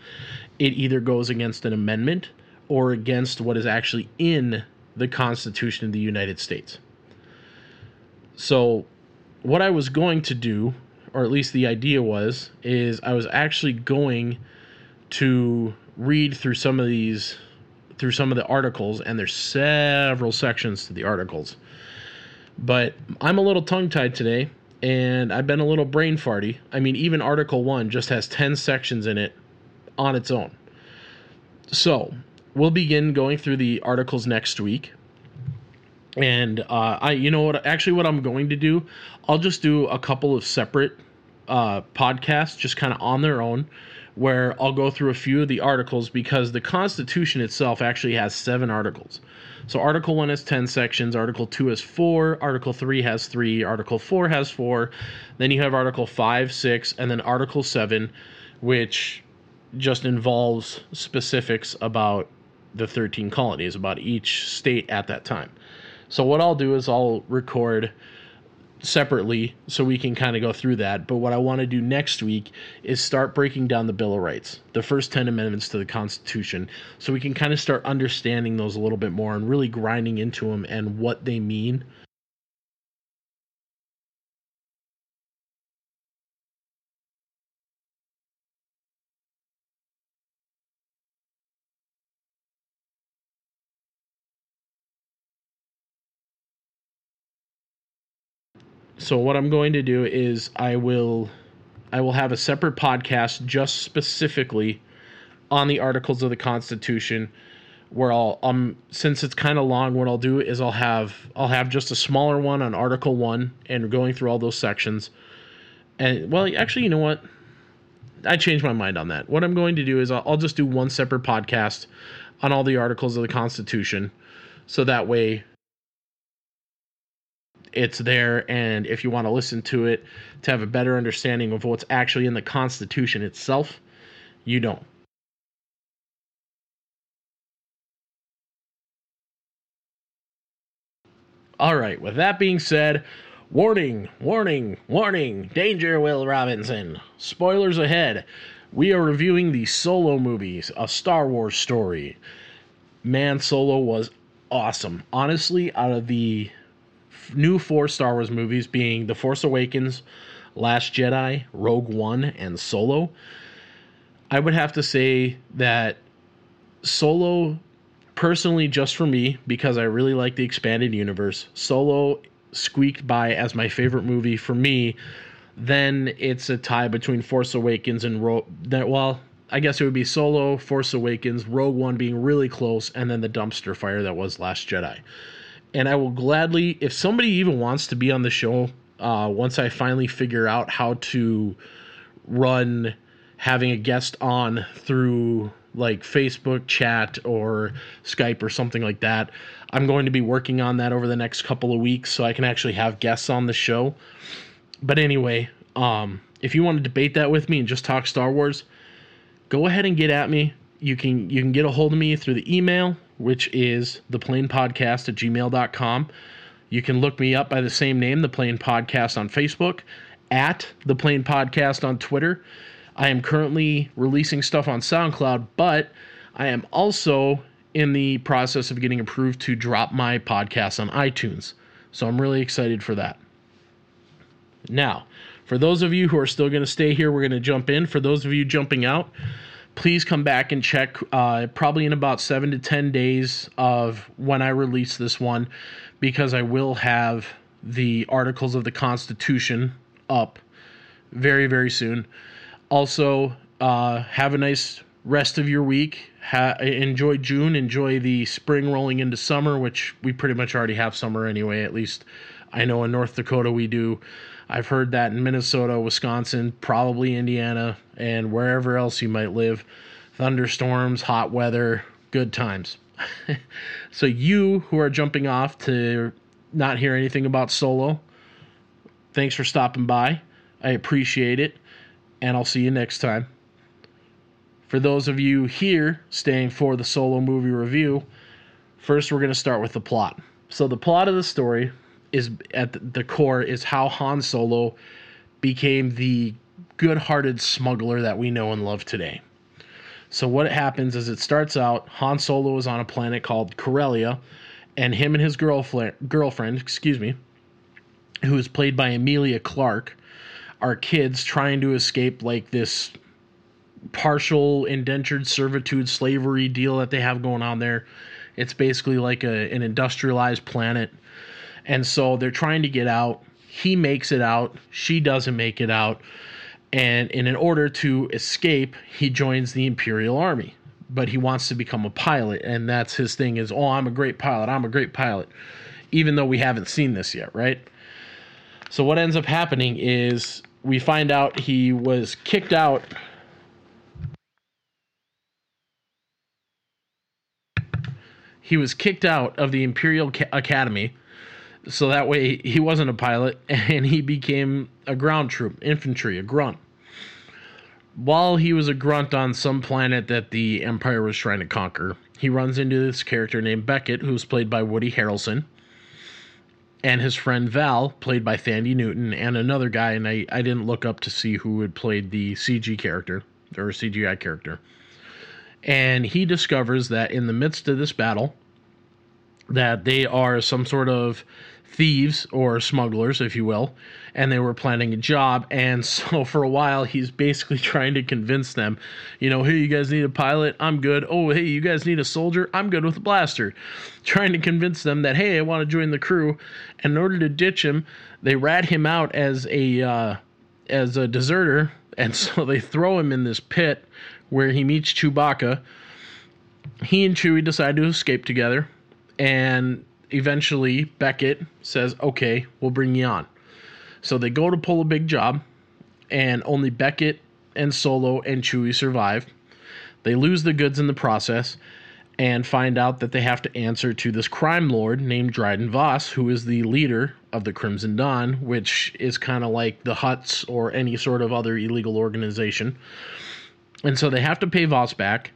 it either goes against an amendment or against what is actually in the Constitution of the United States. So what I was going to do, or at least the idea was, is I was actually going to read through some of these, through some of the articles, and there's several sections to the articles. But I'm a little tongue-tied today, and I've been a little brain farty. I mean, even Article one just has ten sections in it on its own. So we'll begin going through the articles next week. And uh, I, you know what, actually what I'm going to do, I'll just do a couple of separate uh, podcasts just kind of on their own, where I'll go through a few of the articles, because the Constitution itself actually has seven articles. So Article one has ten sections, Article two has four, Article three has three, Article four has four, then you have Article five, six, and then Article seven, which just involves specifics about the thirteen colonies, about each state at that time. So what I'll do is I'll record separately so we can kind of go through that. But what I want to do next week is start breaking down the Bill of Rights, the first ten amendments to the Constitution, so we can kind of start understanding those a little bit more and really grinding into them and what they mean. So what I'm going to do is I will I will have a separate podcast just specifically on the articles of the Constitution, where I'll um since it's kind of long, what I'll do is I'll have I'll have just a smaller one on Article one and going through all those sections. And well, actually, you know what? I changed my mind on that. What I'm going to do is I'll, I'll just do one separate podcast on all the articles of the Constitution, so that way it's there, and if you want to listen to it to have a better understanding of what's actually in the Constitution itself, you don't. All right, with that being said, warning, warning, warning, danger, Will Robinson. Spoilers ahead. We are reviewing the Solo movies, a Star Wars story. Man, Solo was awesome. Honestly, out of the new four Star Wars movies, being The Force Awakens, Last Jedi, Rogue One, and Solo, I would have to say that Solo, personally, just for me, because I really like the expanded universe, Solo squeaked by as my favorite movie for me. Then it's a tie between Force Awakens and Rogue, that, well, I guess it would be Solo, Force Awakens, Rogue One being really close, and then the dumpster fire that was Last Jedi. And I will gladly, if somebody even wants to be on the show, uh, once I finally figure out how to run having a guest on through like Facebook chat or Skype or something like that, I'm going to be working on that over the next couple of weeks so I can actually have guests on the show. But anyway, um, if you want to debate that with me and just talk Star Wars, go ahead and get at me. You can you can get a hold of me through the email, which is theplainpodcast at gmail dot com. You can look me up by the same name, The Plain Podcast, on Facebook, at The Plain Podcast on Twitter. I am currently releasing stuff on SoundCloud, but I am also in the process of getting approved to drop my podcast on iTunes. So I'm really excited for that. Now, for those of you who are still going to stay here, we're going to jump in. For those of you jumping out, please come back and check uh, probably in about seven to ten days of when I release this one, because I will have the Articles of the Constitution up very, very soon. Also, uh, have a nice rest of your week. Ha- enjoy June. Enjoy the spring rolling into summer, which we pretty much already have summer anyway, at least I know in North Dakota we do. I've heard that in Minnesota, Wisconsin, probably Indiana, and wherever else you might live. Thunderstorms, hot weather, good times. So you who are jumping off to not hear anything about Solo, thanks for stopping by. I appreciate it, and I'll see you next time. For those of you here staying for the Solo movie review, first we're going to start with the plot. So the plot of the story is at the core is how Han Solo became the good-hearted smuggler that we know and love today. So what happens is it starts out, Han Solo is on a planet called Corellia, and him and his girlfriend, girlfriend, excuse me, who is played by Emilia Clarke, are kids trying to escape like this partial indentured servitude slavery deal that they have going on there. It's basically like a, an industrialized planet. And so they're trying to get out. He makes it out. She doesn't make it out. And, and in order to escape, he joins the Imperial Army. But he wants to become a pilot. And that's his thing is, oh, I'm a great pilot. I'm a great pilot. Even though we haven't seen this yet, right? So what ends up happening is we find out he was kicked out. He was kicked out of the Imperial Academy. So that way he wasn't a pilot, and he became a ground troop, infantry, a grunt. While he was a grunt on some planet that the Empire was trying to conquer, he runs into this character named Beckett, who's played by Woody Harrelson, and his friend Val, played by Thandie Newton, and another guy, and I, I didn't look up to see who had played the C G character, or C G I character. And he discovers that in the midst of this battle, that they are some sort of thieves or smugglers, if you will, and they were planning a job. And so for a while, he's basically trying to convince them, you know, hey, you guys need a pilot? I'm good. Oh, hey, you guys need a soldier? I'm good with a blaster. Trying to convince them that, hey, I want to join the crew. And in order to ditch him, they rat him out as a uh, as a deserter. And so they throw him in this pit where he meets Chewbacca. He and Chewie decide to escape together. And eventually Beckett says, okay, we'll bring you on. So they go to pull a big job, and only Beckett and Solo and Chewie survive. They lose the goods in the process and find out that they have to answer to this crime lord named Dryden Voss, who is the leader of the Crimson Dawn, which is kind of like the Hutts or any sort of other illegal organization. And so they have to pay Voss back.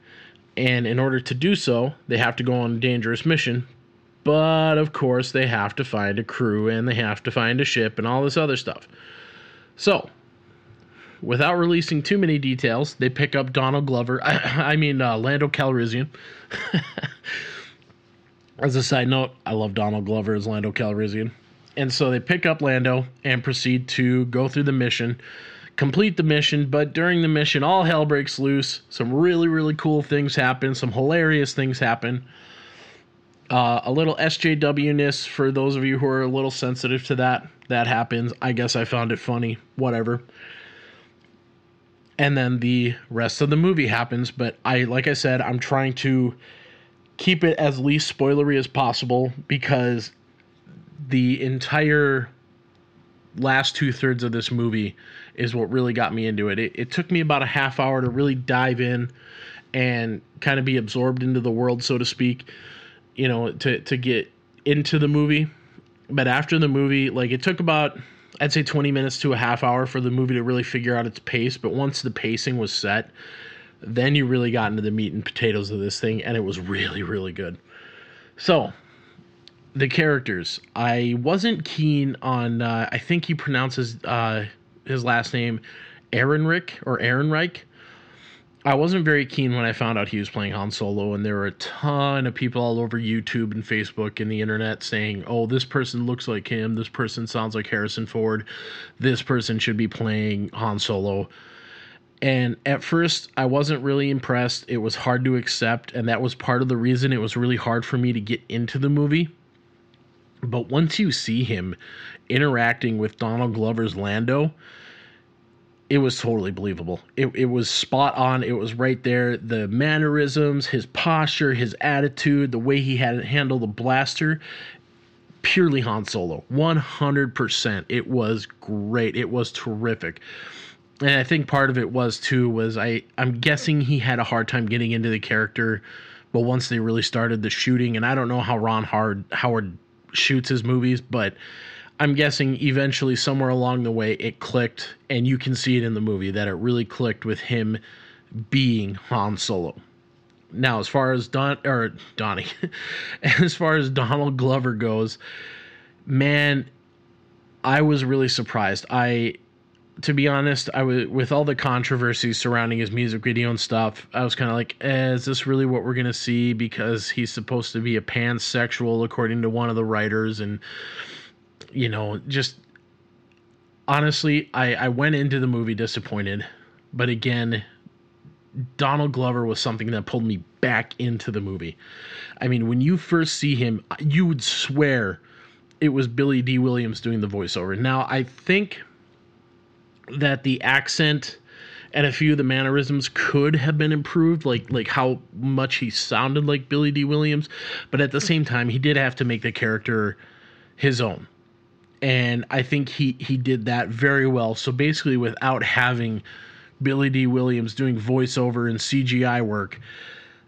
And in order to do so, they have to go on a dangerous mission. But, of course, they have to find a crew, and they have to find a ship, and all this other stuff. So, without releasing too many details, they pick up Donald Glover. I, I mean, uh, Lando Calrissian. As a side note, I love Donald Glover as Lando Calrissian. And so they pick up Lando and proceed to go through the mission, complete the mission, but during the mission, all hell breaks loose. Some really, really cool things happen. Some hilarious things happen. Uh, a little S J W-ness for those of you who are a little sensitive to that. That happens. I guess I found it funny. Whatever. And then the rest of the movie happens, but I, like I said, I'm trying to keep it as least spoilery as possible because the entire last two-thirds of this movie is what really got me into it. it. It took me about a half hour to really dive in and kind of be absorbed into the world, so to speak, you know, to, to get into the movie. But after the movie, like, it took about, I'd say twenty minutes to a half hour for the movie to really figure out its pace. But once the pacing was set, then you really got into the meat and potatoes of this thing, and it was really, really good. So, the characters. I wasn't keen on, uh, I think he pronounces uh, his last name Ehrenreich or Ehrenreich. I wasn't very keen when I found out he was playing Han Solo, and there were a ton of people all over YouTube and Facebook and the internet saying, oh, this person looks like him, this person sounds like Harrison Ford, this person should be playing Han Solo. And at first, I wasn't really impressed. It was hard to accept, and that was part of the reason it was really hard for me to get into the movie. But once you see him interacting with Donald Glover's Lando, it was totally believable. It it was spot on. It was right there. The mannerisms, his posture, his attitude, the way he had it handle the blaster, purely Han Solo, one hundred percent. It was great. It was terrific. And I think part of it was too was I I'm guessing he had a hard time getting into the character, but once they really started the shooting, and I don't know how Ron Howard Howard shoots his movies, but I'm guessing eventually somewhere along the way it clicked, and you can see it in the movie that it really clicked with him being Han Solo. Now, as far as Don or Donnie, as far as Donald Glover goes, man, I was really surprised. I, to be honest, I was with all the controversy surrounding his music video and stuff. I was kind of like, eh, is this really what we're gonna see? Because he's supposed to be a pansexual, according to one of the writers, and. You know, just honestly, I, I went into the movie disappointed. But again, Donald Glover was something that pulled me back into the movie. I mean, when you first see him, you would swear it was Billy D. Williams doing the voiceover. Now, I think that the accent and a few of the mannerisms could have been improved, like like how much he sounded like Billy D. Williams. But at the same time, he did have to make the character his own. And I think he, he did that very well. So basically, without having Billy D. Williams doing voiceover and C G I work,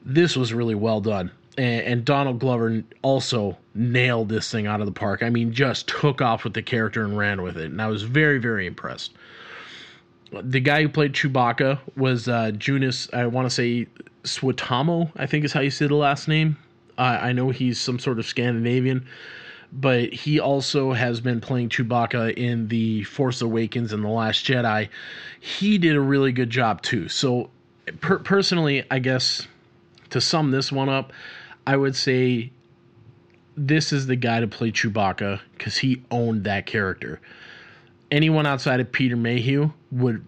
this was really well done. And, and Donald Glover also nailed this thing out of the park. I mean, just took off with the character and ran with it. And I was very, very impressed. The guy who played Chewbacca was uh, Jonas, I want to say Suetamo, I think is how you say the last name. Uh, I know he's some sort of Scandinavian. But he also has been playing Chewbacca in The Force Awakens and The Last Jedi. He did a really good job, too. So, per- personally, I guess, to sum this one up, I would say this is the guy to play Chewbacca because he owned that character. Anyone outside of Peter Mayhew would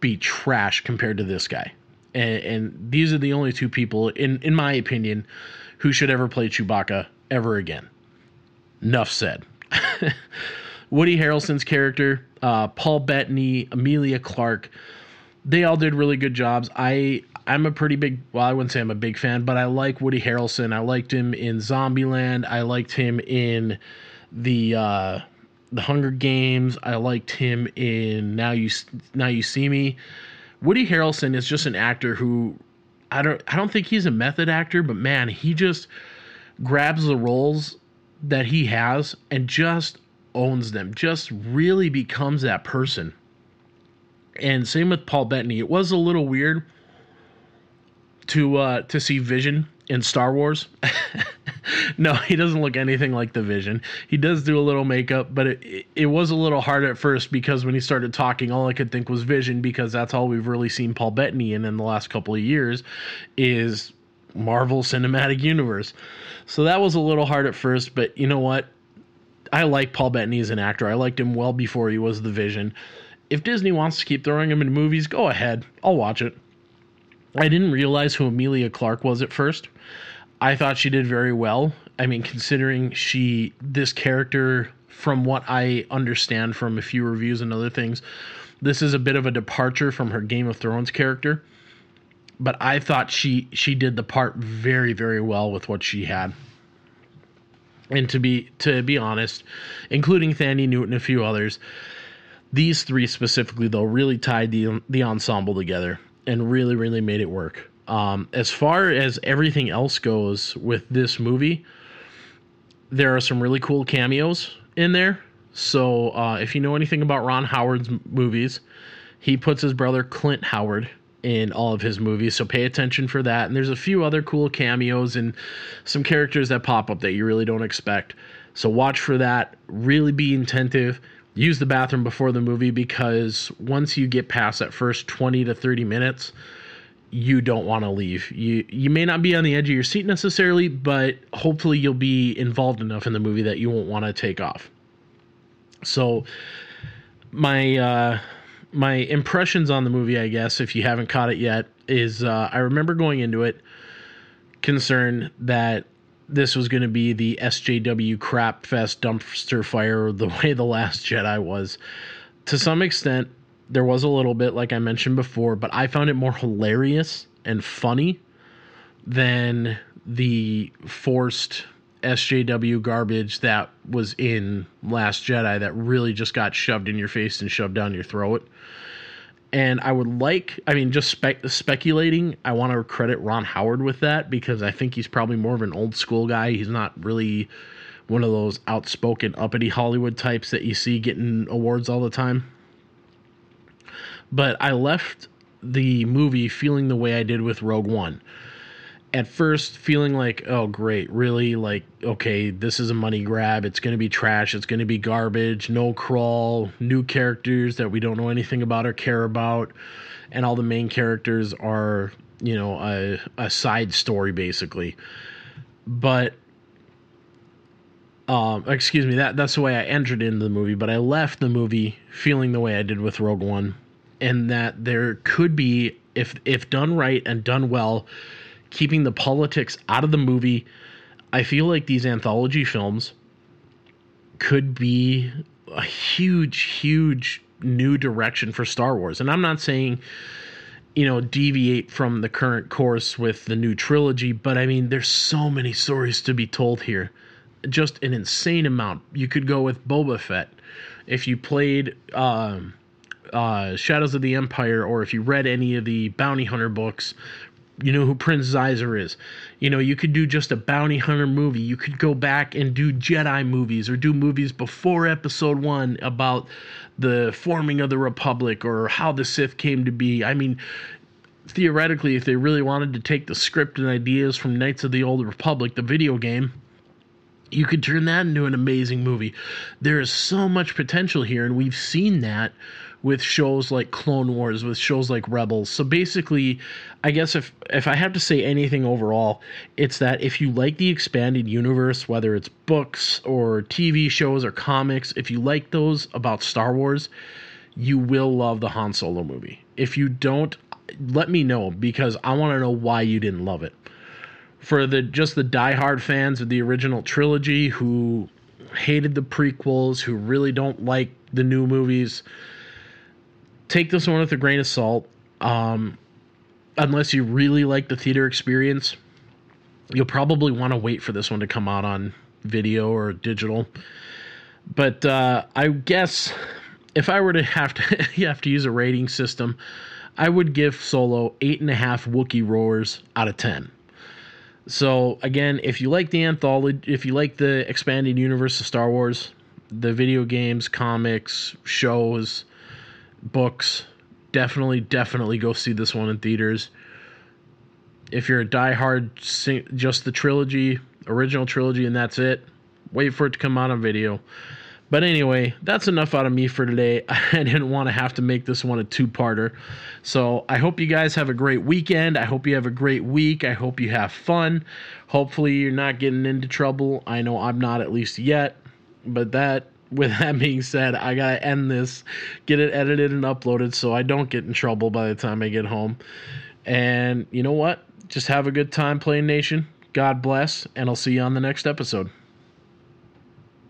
be trash compared to this guy. And, and these are the only two people, in, in my opinion, who should ever play Chewbacca ever again. Enough said. Woody Harrelson's character, uh, Paul Bettany, Emilia Clarke, they all did really good jobs. I, I'm a pretty big, well, I wouldn't say I'm a big fan, but I like Woody Harrelson. I liked him in Zombieland. I liked him in the uh, the Hunger Games. I liked him in Now You Now You See Me. Woody Harrelson is just an actor who, I don't I don't think he's a method actor, but man, he just grabs the roles that he has and just owns them, just really becomes that person. And same with Paul Bettany. It was a little weird to uh, to see Vision in Star Wars. No, he doesn't look anything like the Vision. He does do a little makeup, but it, it was a little hard at first because when he started talking, all I could think was Vision because that's all we've really seen Paul Bettany in in the last couple of years is Marvel Cinematic Universe. So that was a little hard at first, but you know what? I like Paul Bettany as an actor. I liked him well before he was the Vision. If Disney wants to keep throwing him in movies, go ahead. I'll watch it. I didn't realize who Emilia Clarke was at first. I thought she did very well. I mean, considering she, this character, from what I understand from a few reviews and other things, this is a bit of a departure from her Game of Thrones character. But I thought she she did the part very, very well with what she had. And to be to be honest, including Thandie Newton and a few others, these three specifically, though, really tied the the ensemble together and really, really made it work. Um, as far as everything else goes with this movie, there are some really cool cameos in there. So uh, if you know anything about Ron Howard's movies, he puts his brother Clint Howard in all of his movies, so pay attention for that. And there's a few other cool cameos and some characters that pop up that you really don't expect. So watch for that. Really be attentive. Use the bathroom before the movie because once you get past that first twenty to thirty minutes, you don't want to leave. You you may not be on the edge of your seat necessarily, but hopefully you'll be involved enough in the movie that you won't want to take off. So my uh, my impressions on the movie, I guess, if you haven't caught it yet, is uh, I remember going into it concerned that this was going to be the S J W crap fest dumpster fire the way The Last Jedi was. To some extent, there was a little bit, like I mentioned before, but I found it more hilarious and funny than the forced S J W garbage that was in Last Jedi that really just got shoved in your face and shoved down your throat. And I would like, I mean, just spe- speculating, I want to credit Ron Howard with that because I think he's probably more of an old school guy. He's not really one of those outspoken, uppity Hollywood types that you see getting awards all the time. But I left the movie feeling the way I did with Rogue One. At first, feeling like, oh, great, really? Like, okay, this is a money grab. It's going to be trash. It's going to be garbage. No crawl. New characters that we don't know anything about or care about. And all the main characters are, you know, a, a side story, basically. But... Um, excuse me, that, that's the way I entered into the movie, but I left the movie feeling the way I did with Rogue One, and that there could be, if if done right and done well, keeping the politics out of the movie, I feel like these anthology films could be a huge, huge new direction for Star Wars. And I'm not saying, you know, deviate from the current course with the new trilogy, but I mean, there's so many stories to be told here. Just an insane amount. You could go with Boba Fett. If you played uh, uh, Shadows of the Empire, or if you read any of the Bounty Hunter books, you know who Prince Zeiser is. You know, you could do just a Bounty Hunter movie. You could go back and do Jedi movies, or do movies before Episode One about the forming of the Republic, or how the Sith came to be. I mean, theoretically, if they really wanted to take the script and ideas from Knights of the Old Republic, the video game, you could turn that into an amazing movie. There is so much potential here, and we've seen that with shows like Clone Wars, with shows like Rebels. So basically, I guess if if I have to say anything overall, it's that if you like the expanded universe, whether it's books or T V shows or comics, if you like those about Star Wars, you will love the Han Solo movie. If you don't, let me know, because I want to know why you didn't love it. For the just the diehard fans of the original trilogy who hated the prequels, who really don't like the new movies, take this one with a grain of salt. Um, unless you really like the theater experience, you'll probably want to wait for this one to come out on video or digital. But uh, I guess if I were to have to, you have to use a rating system, I would give Solo eight and a half Wookiee roars out of ten. So again, if you like the anthology, if you like the expanded universe of Star Wars, the video games, comics, shows, books, definitely, definitely go see this one in theaters. If you're a diehard, just the trilogy, original trilogy, and that's it, wait for it to come out on video. But anyway, that's enough out of me for today. I didn't want to have to make this one a two-parter. So I hope you guys have a great weekend. I hope you have a great week. I hope you have fun. Hopefully you're not getting into trouble. I know I'm not, at least yet. But that, with that being said, I got to end this, get it edited and uploaded so I don't get in trouble by the time I get home. And you know what? Just have a good time, Plain Nation. God bless, and I'll see you on the next episode.